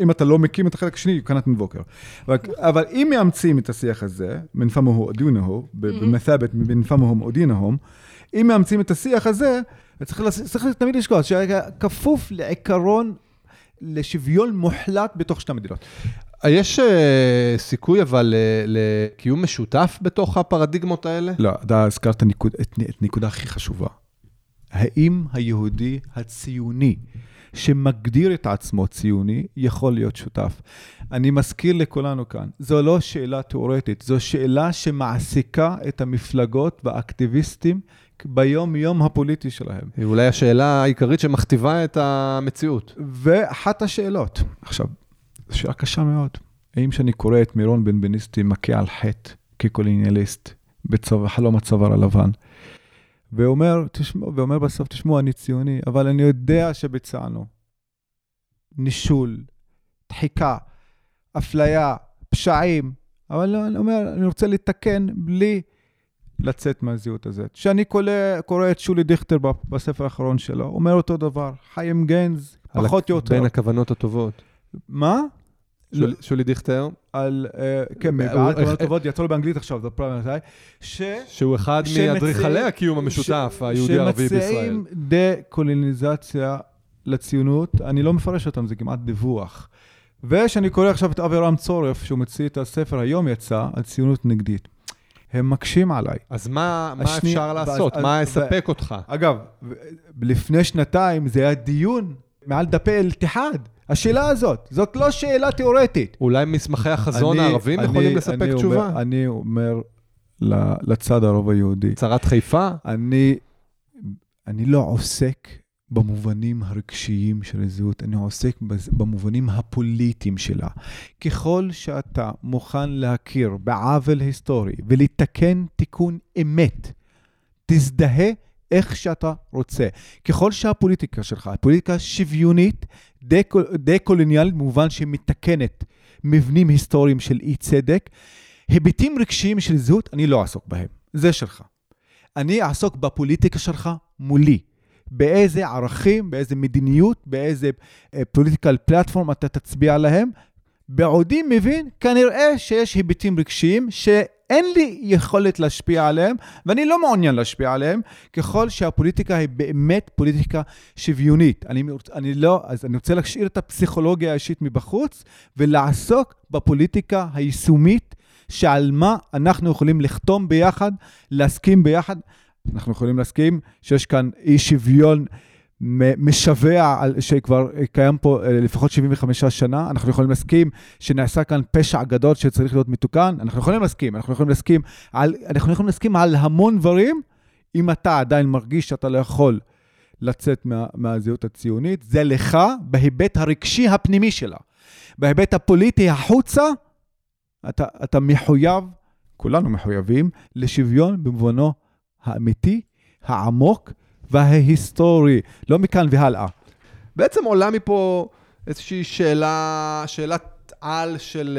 אם אתה לא מקים את החלק השני, you cannot invoke her. אבל אם מאמצים את השיח הזה, מנפמהו עודינהו, במתאבת מנפמהו עודינהום, אם מאמצים את השיח הזה, צריך תמיד לשקוע, שכפוף לעיקרון, לשוויון מוחלט בתוך שתי מדינות. יש סיכוי אבל לקיום משותף בתוך הפרדיגמות האלה? לא, אתה הזכרת את נקודה הכי חשובה. האם היהודי הציוני שמגדיר את עצמו ציוני יכול להיות שותף? אני מזכיר לכולנו כאן, זו לא שאלה תיאורטית, זו שאלה שמעסיקה את המפלגות והאקטיביסטים ביום יום הפוליטי שלהם. היא אולי השאלה העיקרית שמכתיבה את המציאות. ואחת השאלות, עכשיו, זו שאלה קשה מאוד. האם שאני קורא את מירון בן בניסטי מכה על חטא כקולוניאליסט בחלום הצוואר הלבן, ואומר בסוף, תשמעו, אני ציוני, אבל אני יודע שביצענו נישול, דחיקה, אפליה, פשעים, אבל אני אומר, אני רוצה לתקן בלי לצאת מהזהות הזאת. כשאני קורא את שולי דיכטר בספר האחרון שלו, אומר אותו דבר, חיים גנז, פחות יותר. בין הכוונות הטובות. מה? שולי דיכטר. על, כן, הכוונות הטובות, יצאו לו באנגלית עכשיו, זה פרמי נתאי. שהוא אחד מאדריכלי הקיום המשותף, היהודי הערבי בישראל. שמציעים דה-קולוניזציה לציונות, אני לא מפרש אותם, זה כמעט דיווח. ושאני קורא עכשיו את אבי רם צורף, שהוא מציא את הספר, היום יצא, על ציונות נגדית. הם מקשים עליי. אז מה אפשר לעשות? מה יספק אותך? אגב, לפני שנתיים זה היה דיון מעל דפי אל-תיחד. השאלה הזאת, זאת לא שאלה תיאורטית. אולי מסמכי החזון הערבים יכולים לספק תשובה? אני אומר לצד הרוב היהודי. צרת חיפה? אני לא עוסק במובנים הרגשיים של הזהות, אני עוסק במובנים הפוליטיים שלה. ככל שאתה מוכן להכיר בעוול היסטורי ולתקן תיקון אמת, תזדהה איך שאתה רוצה. ככל שהפוליטיקה שלך, הפוליטיקה שוויונית, דה-קולוניאלית, במובן שמתקנת מבנים היסטוריים של אי צדק, היבטים רגשיים של זהות, אני לא אעסוק בהם. זה שלך. אני אעסוק בפוליטיקה שלך מולי. באיזה ערכים, באיזה מדיניות, באיזה פוליטיקל פלטפורם אתה תצביע להם. בעודי מבין, כנראה שיש היבטים רגשיים שאין לי יכולת להשפיע עליהם, ואני לא מעוניין להשפיע עליהם, ככל שהפוליטיקה היא באמת פוליטיקה שוויונית. אז אני רוצה להשאיר את הפסיכולוגיה האישית מבחוץ, ולעסוק בפוליטיקה היישומית, שעל מה אנחנו יכולים לחתום ביחד, להסכים ביחד, אנחנו יכולים להסכים שיש כאן אי שוויון משווה שכבר קיים פה לפחות 75 שנה, אנחנו יכולים להסכים שנעשה כאן פשע גדול שצריך להיות מתוקן, אנחנו יכולים להסכים על המון דברים, אם אתה עדיין מרגיש שאתה לא יכול לצאת מהזהות הציונית, זה לך בהיבט הרגשי הפנימי שלה, בהיבט הפוליטי החוצה, אתה מחויב, כולנו מחויבים, לשוויון במובנו האמיתי, העמוק וההיסטורי, לא מכאן והלאה. בעצם עולה מפה איזושהי שאלת על של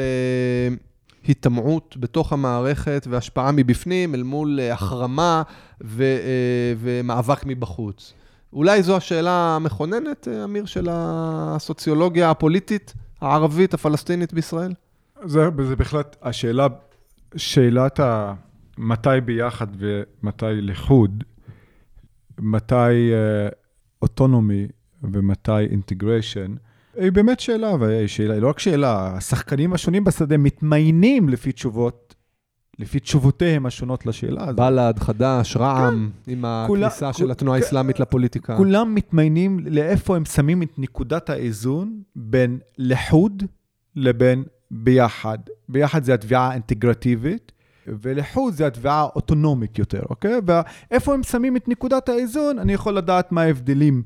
התאמעות בתוך המערכת והשפעה מבפנים אל מול החרמה ומאבק מבחוץ. אולי זו השאלה המכוננת, אמיר, של הסוציולוגיה הפוליטית הערבית הפלסטינית בישראל? זה בהחלט השאלה, שאלת ה... מתי ביחד ומתי לחוד, מתי אוטונומי ומתי אינטגריישן, היא באמת שאלה, והיא לא רק שאלה, השחקנים השונים בשדה מתמיינים לפי תשובותיהם השונות לשאלה הזאת. בלד, חדש, רעם, כן. עם הכניסה של התנועה האסלאמית לפוליטיקה. כולם מתמיינים לאיפה הם שמים את נקודת האיזון בין לחוד לבין ביחד. ביחד זה התביעה האינטגרטיבית, ולחוד זה התביעה אוטונומית יותר, אוקיי? ואיפה הם שמים את נקודת האיזון, אני יכול לדעת מה ההבדלים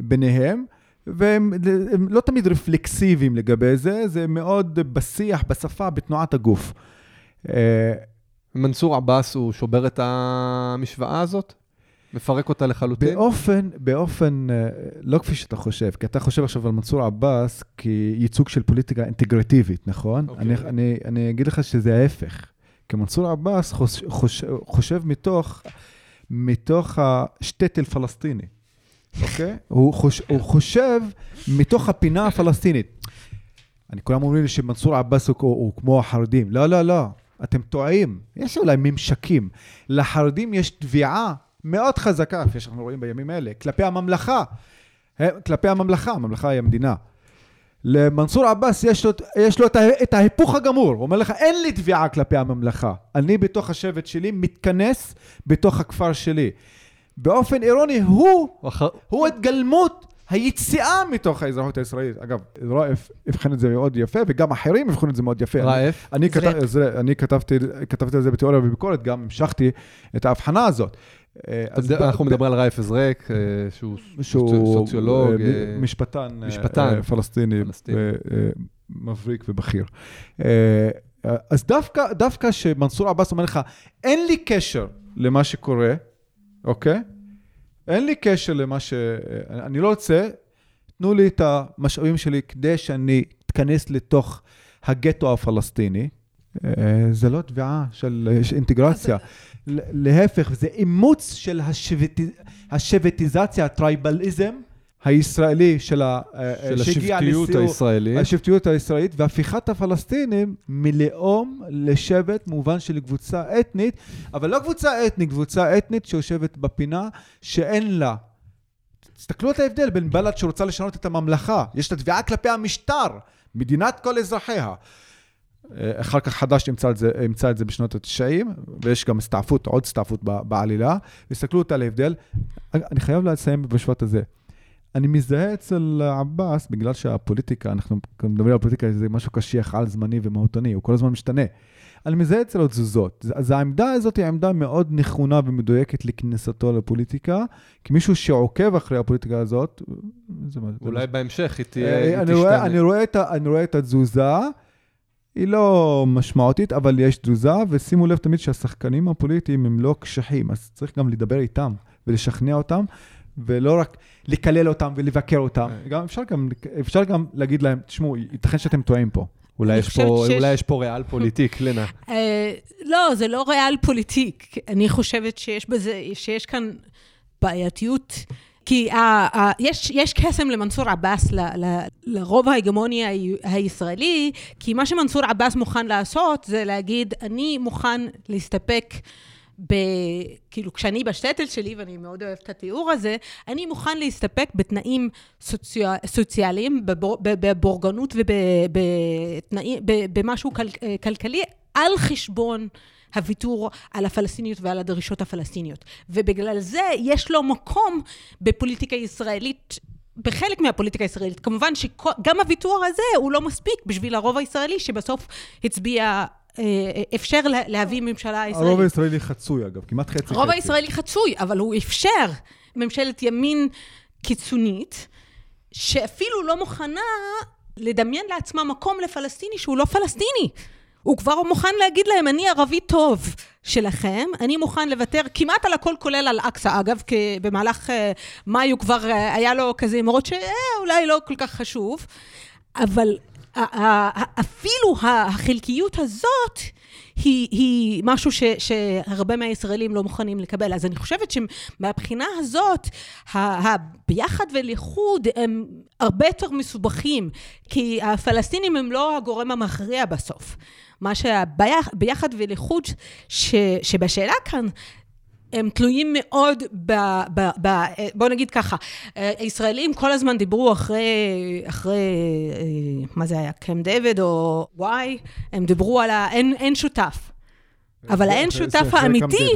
ביניהם, והם לא תמיד רפלקסיביים לגבי זה, זה מאוד בשיח, בשפה, בתנועת הגוף. מנסור עבאס הוא שובר את המשוואה הזאת? מפרק אותה לחלוטין? באופן, לא כפי שאתה חושב, כי אתה חושב עכשיו על מנסור עבאס כייצוג של פוליטיקה אינטגרטיבית, נכון? אוקיי. אני אגיד לך שזה ההפך. כי מנסור עבאס חושב מתוך השטטל פלסטיני. אוקיי? הוא חושב מתוך הפינה הפלסטינית. אני כולם אומרים לי שמנסור עבאס הוא כמו החרדים. לא, לא, לא. אתם טועים. יש אולי ממשקים. לחרדים יש תביעה מאוד חזקה, כפי שאנחנו רואים בימים האלה, כלפי הממלכה. הממלכה היא המדינה. למנסור עבאס יש לו את ההיפוך הגמור. הוא אומר לך, אין לי תביעה כלפי הממלכה. אני בתוך השבט שלי מתכנס בתוך הכפר שלי. באופן אירוני, הוא התגלמות היציאה מתוך האזרחות הישראלית. אגב, רעף הבחן את זה מאוד יפה, וגם אחרים הבחנו את זה מאוד יפה. רעף? אני כתבתי על זה בתיאוריה ובביקורת, גם המשכתי את ההבחנה הזאת. אנחנו מדברים על רעף זרק, שהוא סוציולוג, משפטן פלסטיני, מבריק ובכיר. אז דווקא שמנסור עבאס אומר לך, אין לי קשר למה שקורה, אוקיי? אין לי קשר למה אני לא רוצה, תנו לי את המשאבים שלי כדי שאני אתכנס לתוך הגטו הפלסטיני. זה לא תביעה של אינטגרציה, להפך, זה אימוץ של השבטיזציה, הטרייבליזם הישראלי, של השבטיות הישראלית, והפיכת הפלסטינים מלאום לשבט, מובן של קבוצה אתנית, אבל לא קבוצה אתנית, קבוצה אתנית שיושבת בפינה שאין לה. תסתכלו את ההבדל בין בלד שרוצה לשנות את הממלכה, יש לה תביעה כלפי המשטר, מדינת כל אזרחיה. אחר כך חדש ימצא את זה בשנות ה-90, ויש גם הסתעפות, עוד הסתעפות בעלילה. הסתכלו אותה להבדל. אני חייב לסיים במשפט הזה. אני מזדהה אצל עבאס, בגלל שהפוליטיקה, אנחנו מדברים על הפוליטיקה, זה משהו קשיח על זמני ומהותני, הוא כל הזמן משתנה. אני מזדהה אצל עוד תזוזות. אז העמדה הזאת היא עמדה מאוד נכונה ומדויקת לכניסתו לפוליטיקה, כי מישהו שעוקב אחרי הפוליטיקה הזאת, אולי בהמשך היא תשתנה. אני רואה את התזוזה, היא לא משמעותית, אבל יש תזוזה, ושימו לב תמיד שהשחקנים הפוליטיים הם לא קשחים, אז צריך גם לדבר איתם ולשכנע אותם, ולא רק לקלל אותם ולבקר אותם. אפשר גם להגיד להם, תשמעו, ייתכן שאתם טועים פה. אולי יש פה ריאל פוליטיק, לנה. לא, זה לא ריאל פוליטיק. אני חושבת שיש כאן בעייתיות, כי יש קסם למנסור עבאס, לרוב ההגמוניה הישראלי, כי מה שמנסור עבאס מוכן לעשות, זה להגיד, אני מוכן להסתפק, כאילו כשאני בשטטל שלי, ואני מאוד אוהבת את התיאור הזה, אני מוכן להסתפק בתנאים סוציאליים, בבורגנות ובמשהו כלכלי, על חשבון הוויתור על הפלסטיניות ועל הדרישות הפלסטיניות. ובגלל זה יש לו מקום בפוליטיקה ישראלית, בחלק מהפוליטיקה הישראלית. כמובן שגם הוויתור הזה הוא לא מספיק בשביל הרוב הישראלי, שבסוף הצביע, אפשר להביא ממשלה ישראלית. הרוב הישראלי חצוי אגב, כמעט חצי. הרוב הישראלי חצוי, אבל הוא אפשר ממשלת ימין קיצונית, שאפילו לא מוכנה לדמיין לעצמה מקום לפלסטיני שהוא לא פלסטיני. הוא כבר מוכן להגיד להם, אני ערבי טוב שלכם, אני מוכן לוותר כמעט על הכל, כולל על אקסה, אגב, כי במהלך מאי הוא כבר היה לו כזה אמרות שאולי לא כל כך חשוב, אבל אפילו החלקיות הזאת היא משהו שהרבה מהישראלים לא מוכנים לקבל. אז אני חושבת שמבחינה הזאת, ביחד ולחוד הם הרבה יותר מסובכים, כי הפלסטינים הם לא הגורם המכריע בסוף. מה שביחד ולחוד שבשאלה כאן, הם תלויים מאוד בוא נגיד ככה, הישראלים כל הזמן דיברו אחרי מה זה היה, קם דוד או וואי, הם דיברו על אין שותף. אבל אין שותף האמיתי.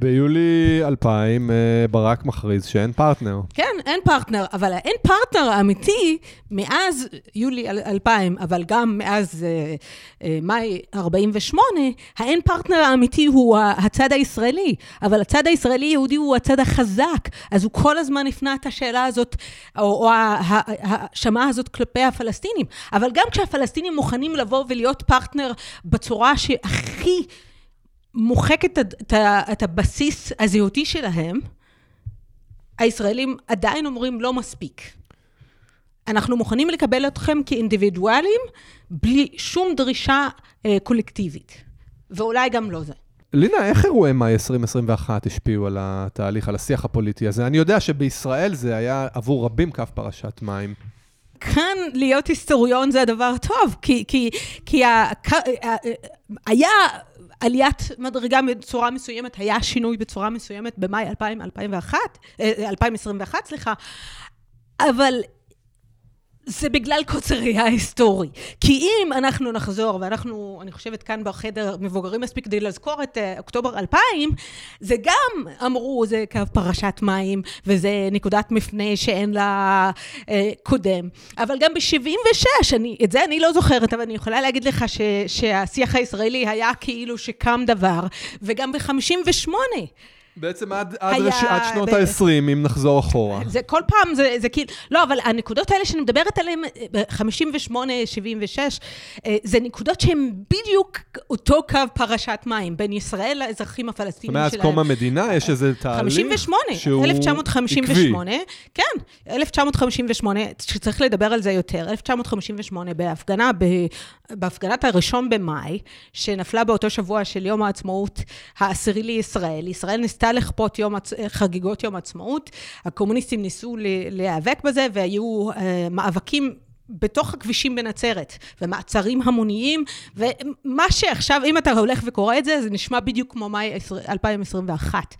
ביולי 2000 ברק מכריז שאין פרטנר. כן, אין פרטנר, אבל אין פרטנר האמיתי מאז יולי 2000, אבל גם מאז מאי 48, האין פרטנר האמיתי הוא הצד הישראלי, אבל הצד הישראלי יהודי הוא הצד החזק, אז הוא כל הזמן הפנה את השאלה הזאת, או השמה הזאת כלפי הפלסטינים, אבל גם כשהפלסטינים מוכנים לבוא ולהיות פרטנר בצורה שהכי מוחק את הבסיס הזהותי שלהם, הישראלים עדיין אומרים לא מספיק. אנחנו מוכנים לקבל אתכם כאינדיבידואלים, בלי שום דרישה קולקטיבית. ואולי גם לא זה. לינה, איך אירועי מאי 2021 השפיעו על התהליך, על השיח הפוליטי הזה? אני יודע שבישראל זה היה עבור רבים קו פרשת מים. כאן להיות היסטוריון זה הדבר טוב, כי היה עליית מדרגה בצורה מסוימת, היה שינוי בצורה מסוימת במאי 2021, אבל זה בגלל קוצר ראייה היסטורי. כי אם אנחנו נחזור, ואנחנו, אני חושבת, כאן בחדר מבוגרים מספיק כדי לזכור את אוקטובר 2000, זה גם אמרו, זה קו פרשת מים, וזה נקודת מפנה שאין לה קודם. אבל גם ב-76, את זה אני לא זוכרת, אבל אני יכולה להגיד לך שהשיח הישראלי היה כאילו שקם דבר, וגם ב-58, בעצם עד שנות ה-20, אם נחזור אחורה. זה כל פעם, זה כאילו, לא, אבל הנקודות האלה שאני מדברת עליהן, 58, 76, זה נקודות שהן בדיוק אותו קו פרשת מים, בין ישראל לאזרחים הפלסטינים שלהם. מאז קום המדינה יש איזה תהליך שהוא עקבי. 1958, כן, 1958, שצריך לדבר על זה יותר, 1958 בהפגנת הראשון במאי, שנפלה באותו שבוע של יום העצמאות העשירי לישראל, ישראל נסתה לכפות חגיגות יום עצמאות, הקומוניסטים ניסו להיאבק בזה, והיו מאבקים בתוך הכבישים בנצרת, ומעצרים המוניים, ומה שעכשיו, אם אתה הולך וקורא את זה, זה נשמע בדיוק כמו מאי 2021.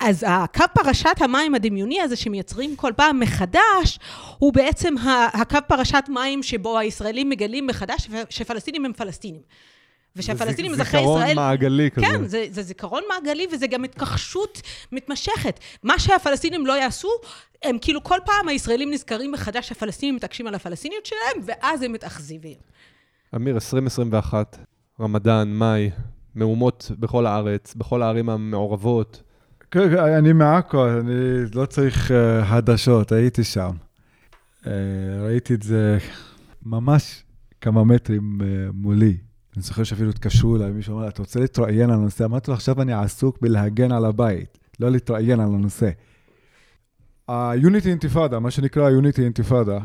אז הקו פרשת המים הדמיוני הזה שמייצרים כל פעם מחדש, הוא בעצם הקו פרשת מים שבו הישראלים מגלים מחדש, שפלסטינים הם פלסטינים. ושהפלסטינים אזרחי ישראל... זה זיכרון מעגלי כזה. כן, זה זיכרון מעגלי, וזה גם התכחשות מתמשכת. מה שהפלסטינים לא יעשו, הם כאילו כל פעם הישראלים נזכרים מחדש, שהפלסטינים מתעקשים על הפלסטיניות שלהם, ואז הם מתאכזיבים. אמיר, 2021, רמדאן, מאי, מהומות בכל הארץ, בכל הערים המעורבות. כן, אני מעכו, אני לא צריך חדשות, הייתי שם. ראיתי את זה ממש כמה מטרים מולי. אני זוכר שאפילו התקשרו אליי, מישהו אומר, אתה רוצה להתראיין על הנושא? אמרתי לו, עכשיו אני עסוק בלהגן על הבית, לא להתראיין על הנושא. היוניטי אינתיפאדה, מה שנקרא היוניטי אינתיפאדה,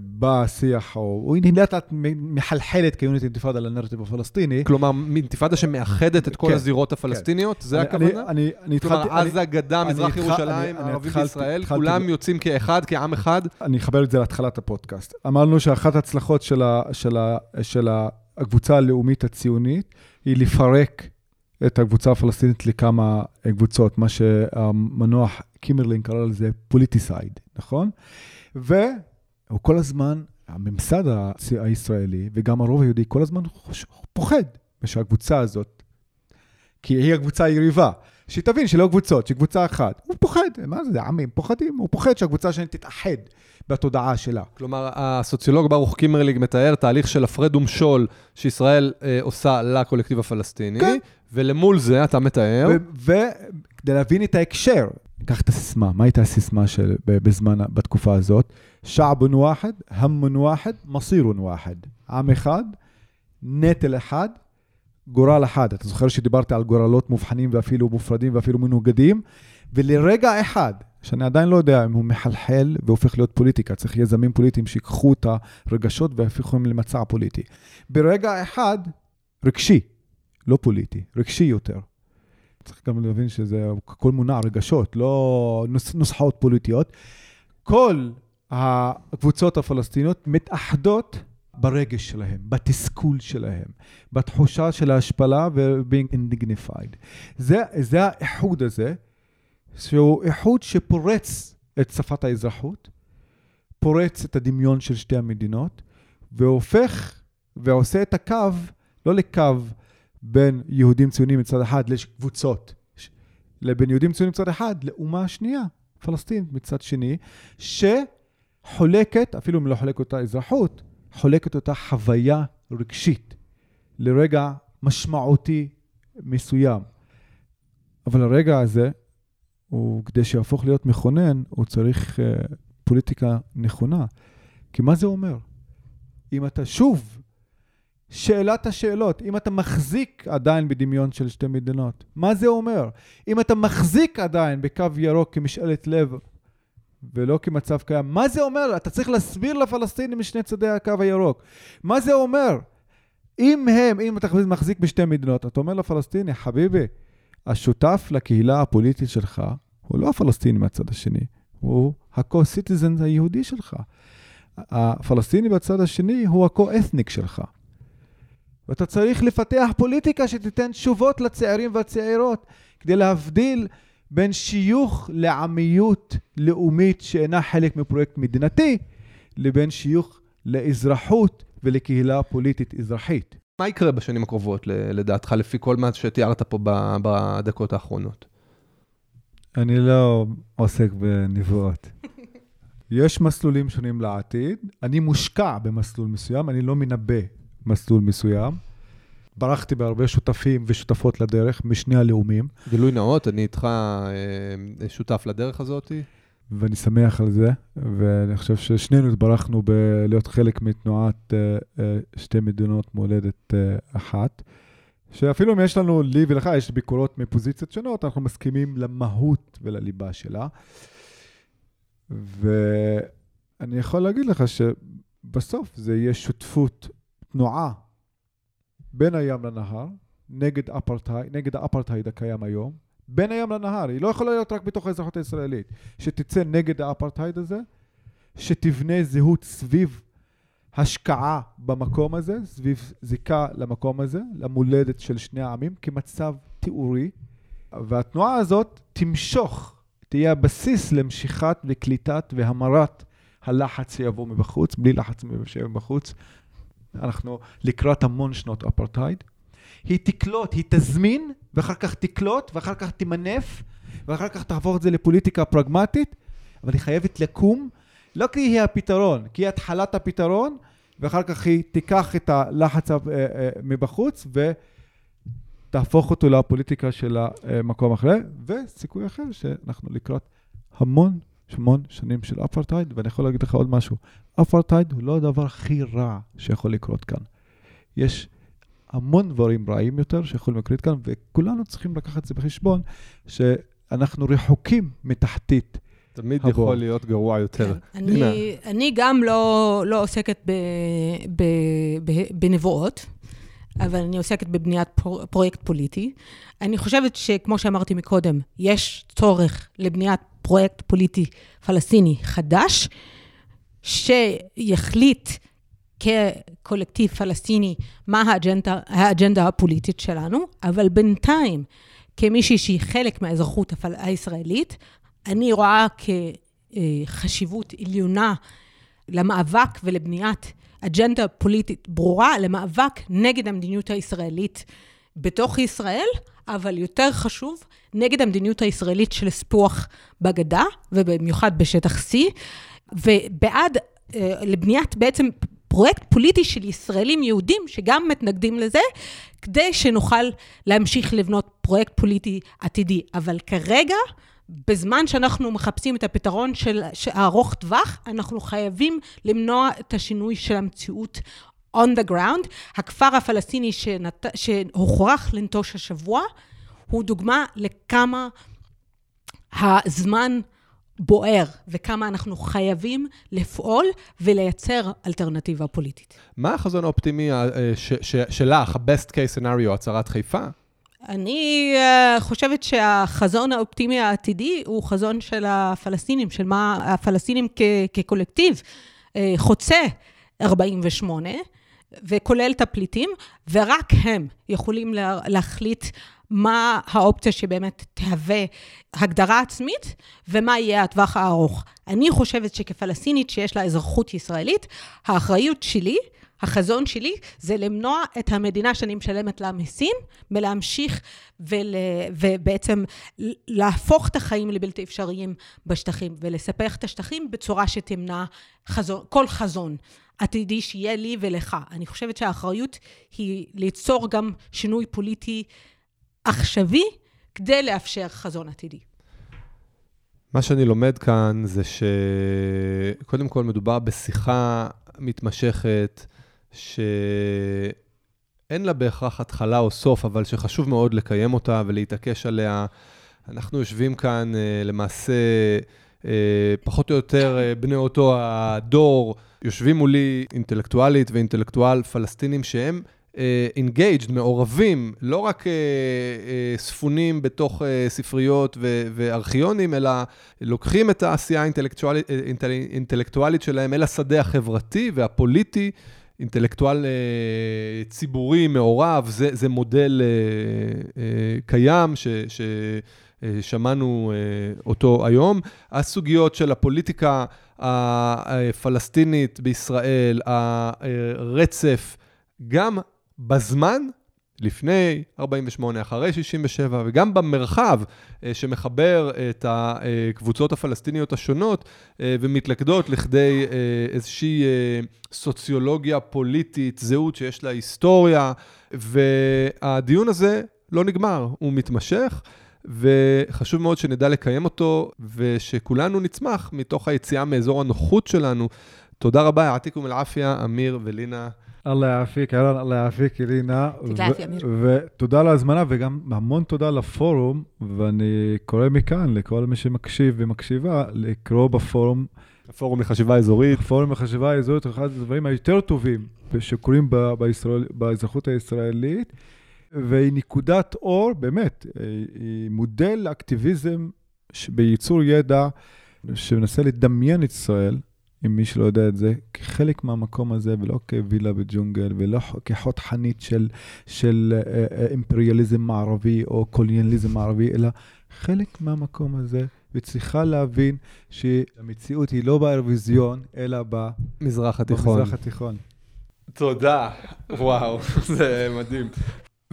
בא שיח, הוא נהלת מחלחלת כיוניטי אינתיפאדה לנרטיב הפלסטיני. כלומר, אינתיפאדה שמאחדת את כל הזירות הפלסטיניות, זה הכוונה? כלומר, עזה, גדה, מזרח ירושלים, ערבים בישראל, כולם יוצאים כאחד, כעם אחד. אני אחבר את זה להתחלת הפודקאסט. אמרנו שאחת ההצלחות של הקבוצה הלאומית הציונית היא לפרק את הקבוצה הפלסטינית לכמה קבוצות, מה שהמנוח קימרלינג קרא לזה פוליטיסייד, נכון? והוא כל הזמן, הממסד הישראלי וגם הרוב היהודי, כל הזמן פוחד שהקבוצה הזאת, כי היא הקבוצה היריבה, שתבין שלא קבוצות, שקבוצה אחת, הוא פוחד, מה זה, עמים פוחדים, הוא פוחד שהקבוצה השני תתאחד בתודעה שלה. כלומר, הסוציולוג ברוך קימרלינג מתאר תהליך של הפרד ומשול שישראל עושה לקולקטיב הפלסטיני, כן. ולמול זה אתה מתאר. וכדי להבין את ההקשר, ניקח את הסיסמה, מה הייתה הסיסמה בזמן, בתקופה הזאת? שעבון ואחד, המון ואחד, מסירון ואחד. עם אחד, נטל אחד, גורל אחד. אתה זוכר שדיברתי על גורלות מובחנים ואפילו מופרדים ואפילו מנוגדים, ולרגע אחד, שאני עדיין לא יודע אם הוא מחלחל והופך להיות פוליטיקה, צריך יזמים פוליטיים שיקחו את הרגשות והפיכו הם למצע פוליטי. ברגע אחד, רגשי, לא פוליטי, רגשי יותר. צריך גם להבין שזה כל מונע רגשות, לא נוסחאות פוליטיות. כל הקבוצות הפלסטיניות מתאחדות ברגש שלהם, בתסכול שלהם, בתחושה של ההשפלה ו-being indignified. זה האיחוד הזה, שהוא איחוד שפורץ את שפת האזרחות, פורץ את הדמיון של שתי המדינות, והופך ועושה את הקו, לא לקו בין יהודים ציונים מצד אחד לקבוצות, לבין יהודים ציונים מצד אחד לאומה השנייה, פלסטין מצד שני, שחולקת, אפילו אם לא חולקת אותה אזרחות, חולקת אותה חוויה רגשית, לרגע משמעותי מסוים. אבל הרגע הזה, וכדי שיהפוך להיות מכונן, הוא צריך פוליטיקה נכונה. כי מה זה אומר? אם אתה שוב, שאלת השאלות, אם אתה מחזיק עדיין בדמיון של שתי מדינות, מה זה אומר? אם אתה מחזיק עדיין בקו ירוק כמשאלת לב, ולא כמצב קיים, מה זה אומר? אתה צריך להסביר לפלסטינים משני צדי הקו הירוק. מה זה אומר? אם אתה מחזיק בשתי מדינות, אתה אומר לפלסטיני, חביבי, השותף לקהילה הפוליטית שלך, הוא לא הפלסטיני מהצד השני, הוא הקו-סיטיזן היהודי שלך. הפלסטיני בצד השני הוא הקו-אתניק שלך. ואתה צריך לפתח פוליטיקה שתיתן תשובות לצעירים והצעירות, כדי להבדיל בין שיוך לעמיות לאומית שאינה חלק מפרויקט מדינתי, לבין שיוך לאזרחות ולקהילה פוליטית אזרחית. מה יקרה בשנים הקרובות לדעתך, לפי כל מה שתיארת פה בדקות האחרונות? אני לא עוסק בנבואות. יש מסלולים שונים לעתיד, אני מושקע במסלול מסוים, אני לא מנבא מסלול מסוים. ברחתי בהרבה שותפים ושותפות לדרך, משני הלאומים. גילוי נאות, אני איתך שותף לדרך הזאת. ואני שמח על זה, ואני חושב ששנינו התברכנו להיות חלק מתנועת שתי מדינות מולדת אחת, שאפילו אם יש לנו, לי ולך, יש ביקורות מפוזיציות שונות, אנחנו מסכימים למהות ולליבה שלה. ואני יכול להגיד לך שבסוף זה יהיה שותפות תנועה בין הים לנהר, נגד האפרטהייד הקיים היום, בין הים לנהר, היא לא יכולה להיות רק בתוך האזרחות הישראלית, שתצא נגד האפרטהייד הזה, שתבנה זהות סביב השקעה במקום הזה, סביב זיקה למקום הזה, למולדת של שני העמים, כמצב תיאורי, והתנועה הזאת תמשוך, תהיה הבסיס למשיכת וקליטת והמרת הלחץ שיבוא מבחוץ, בלי לחץ שיבוא מבחוץ, אנחנו לקראת המון שנות אפרטהייד, היא תקלוט, היא תזמין, ואחר כך תקלוט, ואחר כך תמנף, ואחר כך תעבור את זה לפוליטיקה פרגמטית, אבל היא חייבת לקום, לא כי היא הפתרון, כי היא התחלת הפתרון, ואחר כך היא תיקח את הלחץ מבחוץ, ותהפוך אותו לפוליטיקה של המקום אחרי, וסיכוי אחר שאנחנו לקראת המון שנים של אפרטהייד, ואני יכול להגיד לך עוד משהו, אפרטהייד הוא לא הדבר הכי רע שיכול לקרות כאן. יש המון דברים רעים יותר שיכולים לקרות כאן, וכולנו צריכים לקחת את זה בחשבון, שאנחנו רחוקים מתחתית. תמיד יכול להיות גרוע יותר. אני גם לא עוסקת בנבואות, אבל אני עוסקת בבניית פרויקט פוליטי. אני חושבת שכמו שאמרתי מקודם, יש צורך לבניית פרויקט פוליטי פלסטיני חדש, שיחליט כקולקטיב פלסטיני מה האג'נדה הפוליטית שלנו, אבל בינתיים, כמישהי שהיא חלק מהאזרחות הישראלית, אני רואה כחשיבות עליונה למאבק ולבניית אג'נדה פוליטית ברורה, למאבק נגד המדיניות הישראלית בתוך ישראל, אבל יותר חשוב, נגד המדיניות הישראלית של ספוח בגדה, ובמיוחד בשטח C, ובעד לבניית בעצם פרויקט פוליטי של ישראלים יהודים, שגם מתנגדים לזה, כדי שנוכל להמשיך לבנות פרויקט פוליטי עתידי. אבל כרגע, בזמן שאנחנו מחפשים את הפתרון של הארוך טווח, אנחנו חייבים למנוע את השינוי של המציאות on the ground. הכפר הפלסטיני שהוכרח לנטוש השבוע, הוא דוגמה לכמה הזמן בוער, וכמה אנחנו חייבים לפעול ולייצר אלטרנטיבה פוליטית. מה החזון האופטימי שלך, ה-best case scenario, הצהרת חיפה? אני חושבת שהחזון האופטימי העתידי הוא חזון של הפלסטינים, של מה הפלסטינים כקולקטיב חוצה 48, וכולל את הפליטים, ורק הם יכולים להחליט מה האופציה שבאמת תהווה הגדרה עצמית, ומה יהיה הטווח הארוך. אני חושבת שכפלסטינית שיש לה אזרחות ישראלית, האחריות שלי, החזון שלי, זה למנוע את המדינה שאני משלמת לה מסים, ולהמשיך ובעצם להפוך את החיים לבלתי אפשריים בשטחים, ולספח את השטחים בצורה שתמנע כל חזון עתידי שיהיה לי ולך. אני חושבת שהאחריות היא ליצור גם שינוי פוליטי עכשווי, כדי לאפשר חזון עתידי. מה שאני לומד כאן זה שקודם כל מדובר בשיחה מתמשכת, שאין לה בהכרח התחלה או סוף, אבל שחשוב מאוד לקיים אותה ולהתעקש עליה. אנחנו יושבים כאן למעשה פחות או יותר בני אותו הדור, יושבים מולי אינטלקטואלית ואינטלקטואל פלסטינים שהם engaged, מעורבים, לא רק ספונים בתוך ספריות וארכיונים, אלא לוקחים את העשייה האינטלקטואלית שלהם אל השדה החברתי והפוליטי, אינטלקטואל ציבורי מעורב, זה מודל קיים ששמענו אותו היום. הסוגיות של הפוליטיקה הפלסטינית בישראל, הרצף גם בזמן, לפני 48, אחרי 67, וגם במרחב שמחבר את הקבוצות הפלסטיניות השונות ומתלכדות לכדי איזושהי סוציולוגיה פוליטית, זהות שיש לה היסטוריה, והדיון הזה לא נגמר, הוא מתמשך, וחשוב מאוד שנדע לקיים אותו, ושכולנו נצמח מתוך היציאה מאזור הנוחות שלנו. תודה רבה, יעתיקו מלעפיה, אמיר ולינה. אללה יעפיק, ערן, אללה יעפיק, אירינה. תודה יפי, אמיר. ותודה על ההזמנה, וגם המון תודה לפורום, ואני קורא מכאן לכל מי שמקשיב ומקשיבה, לקרוא בפורום. הפורום לחשיבה אזורית. הפורום לחשיבה אזורית, אחד הדברים היותר טובים שקורים באזרחות הישראלית, והיא נקודת אור, באמת, היא מודל לאקטיביזם בייצור ידע, שמנסה לדמיין את ישראל, אם מי שלא יודע את זה, כחלק מהמקום הזה, ולא כווילה בג'ונגל, ולא כחות חנית של אימפריאליזם מערבי, או קולוניאליזם מערבי, אלא חלק מהמקום הזה, וצריכה להבין שהמציאות היא לא באירוויזיון, אלא במזרח התיכון. תודה, וואו, זה מדהים.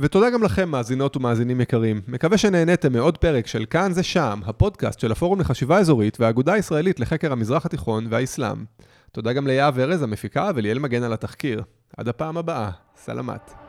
ותודה גם לכם, מאזינות ומאזינים יקרים. מקווה שנהניתם מעוד פרק של כאן זה שם, הפודקאסט של הפורום לחשיבה אזורית והאגודה הישראלית לחקר המזרח התיכון והאסלאם. תודה גם ליהב ארז המפיקה וליאל מגן על התחקיר. עד הפעם הבאה. סלמת.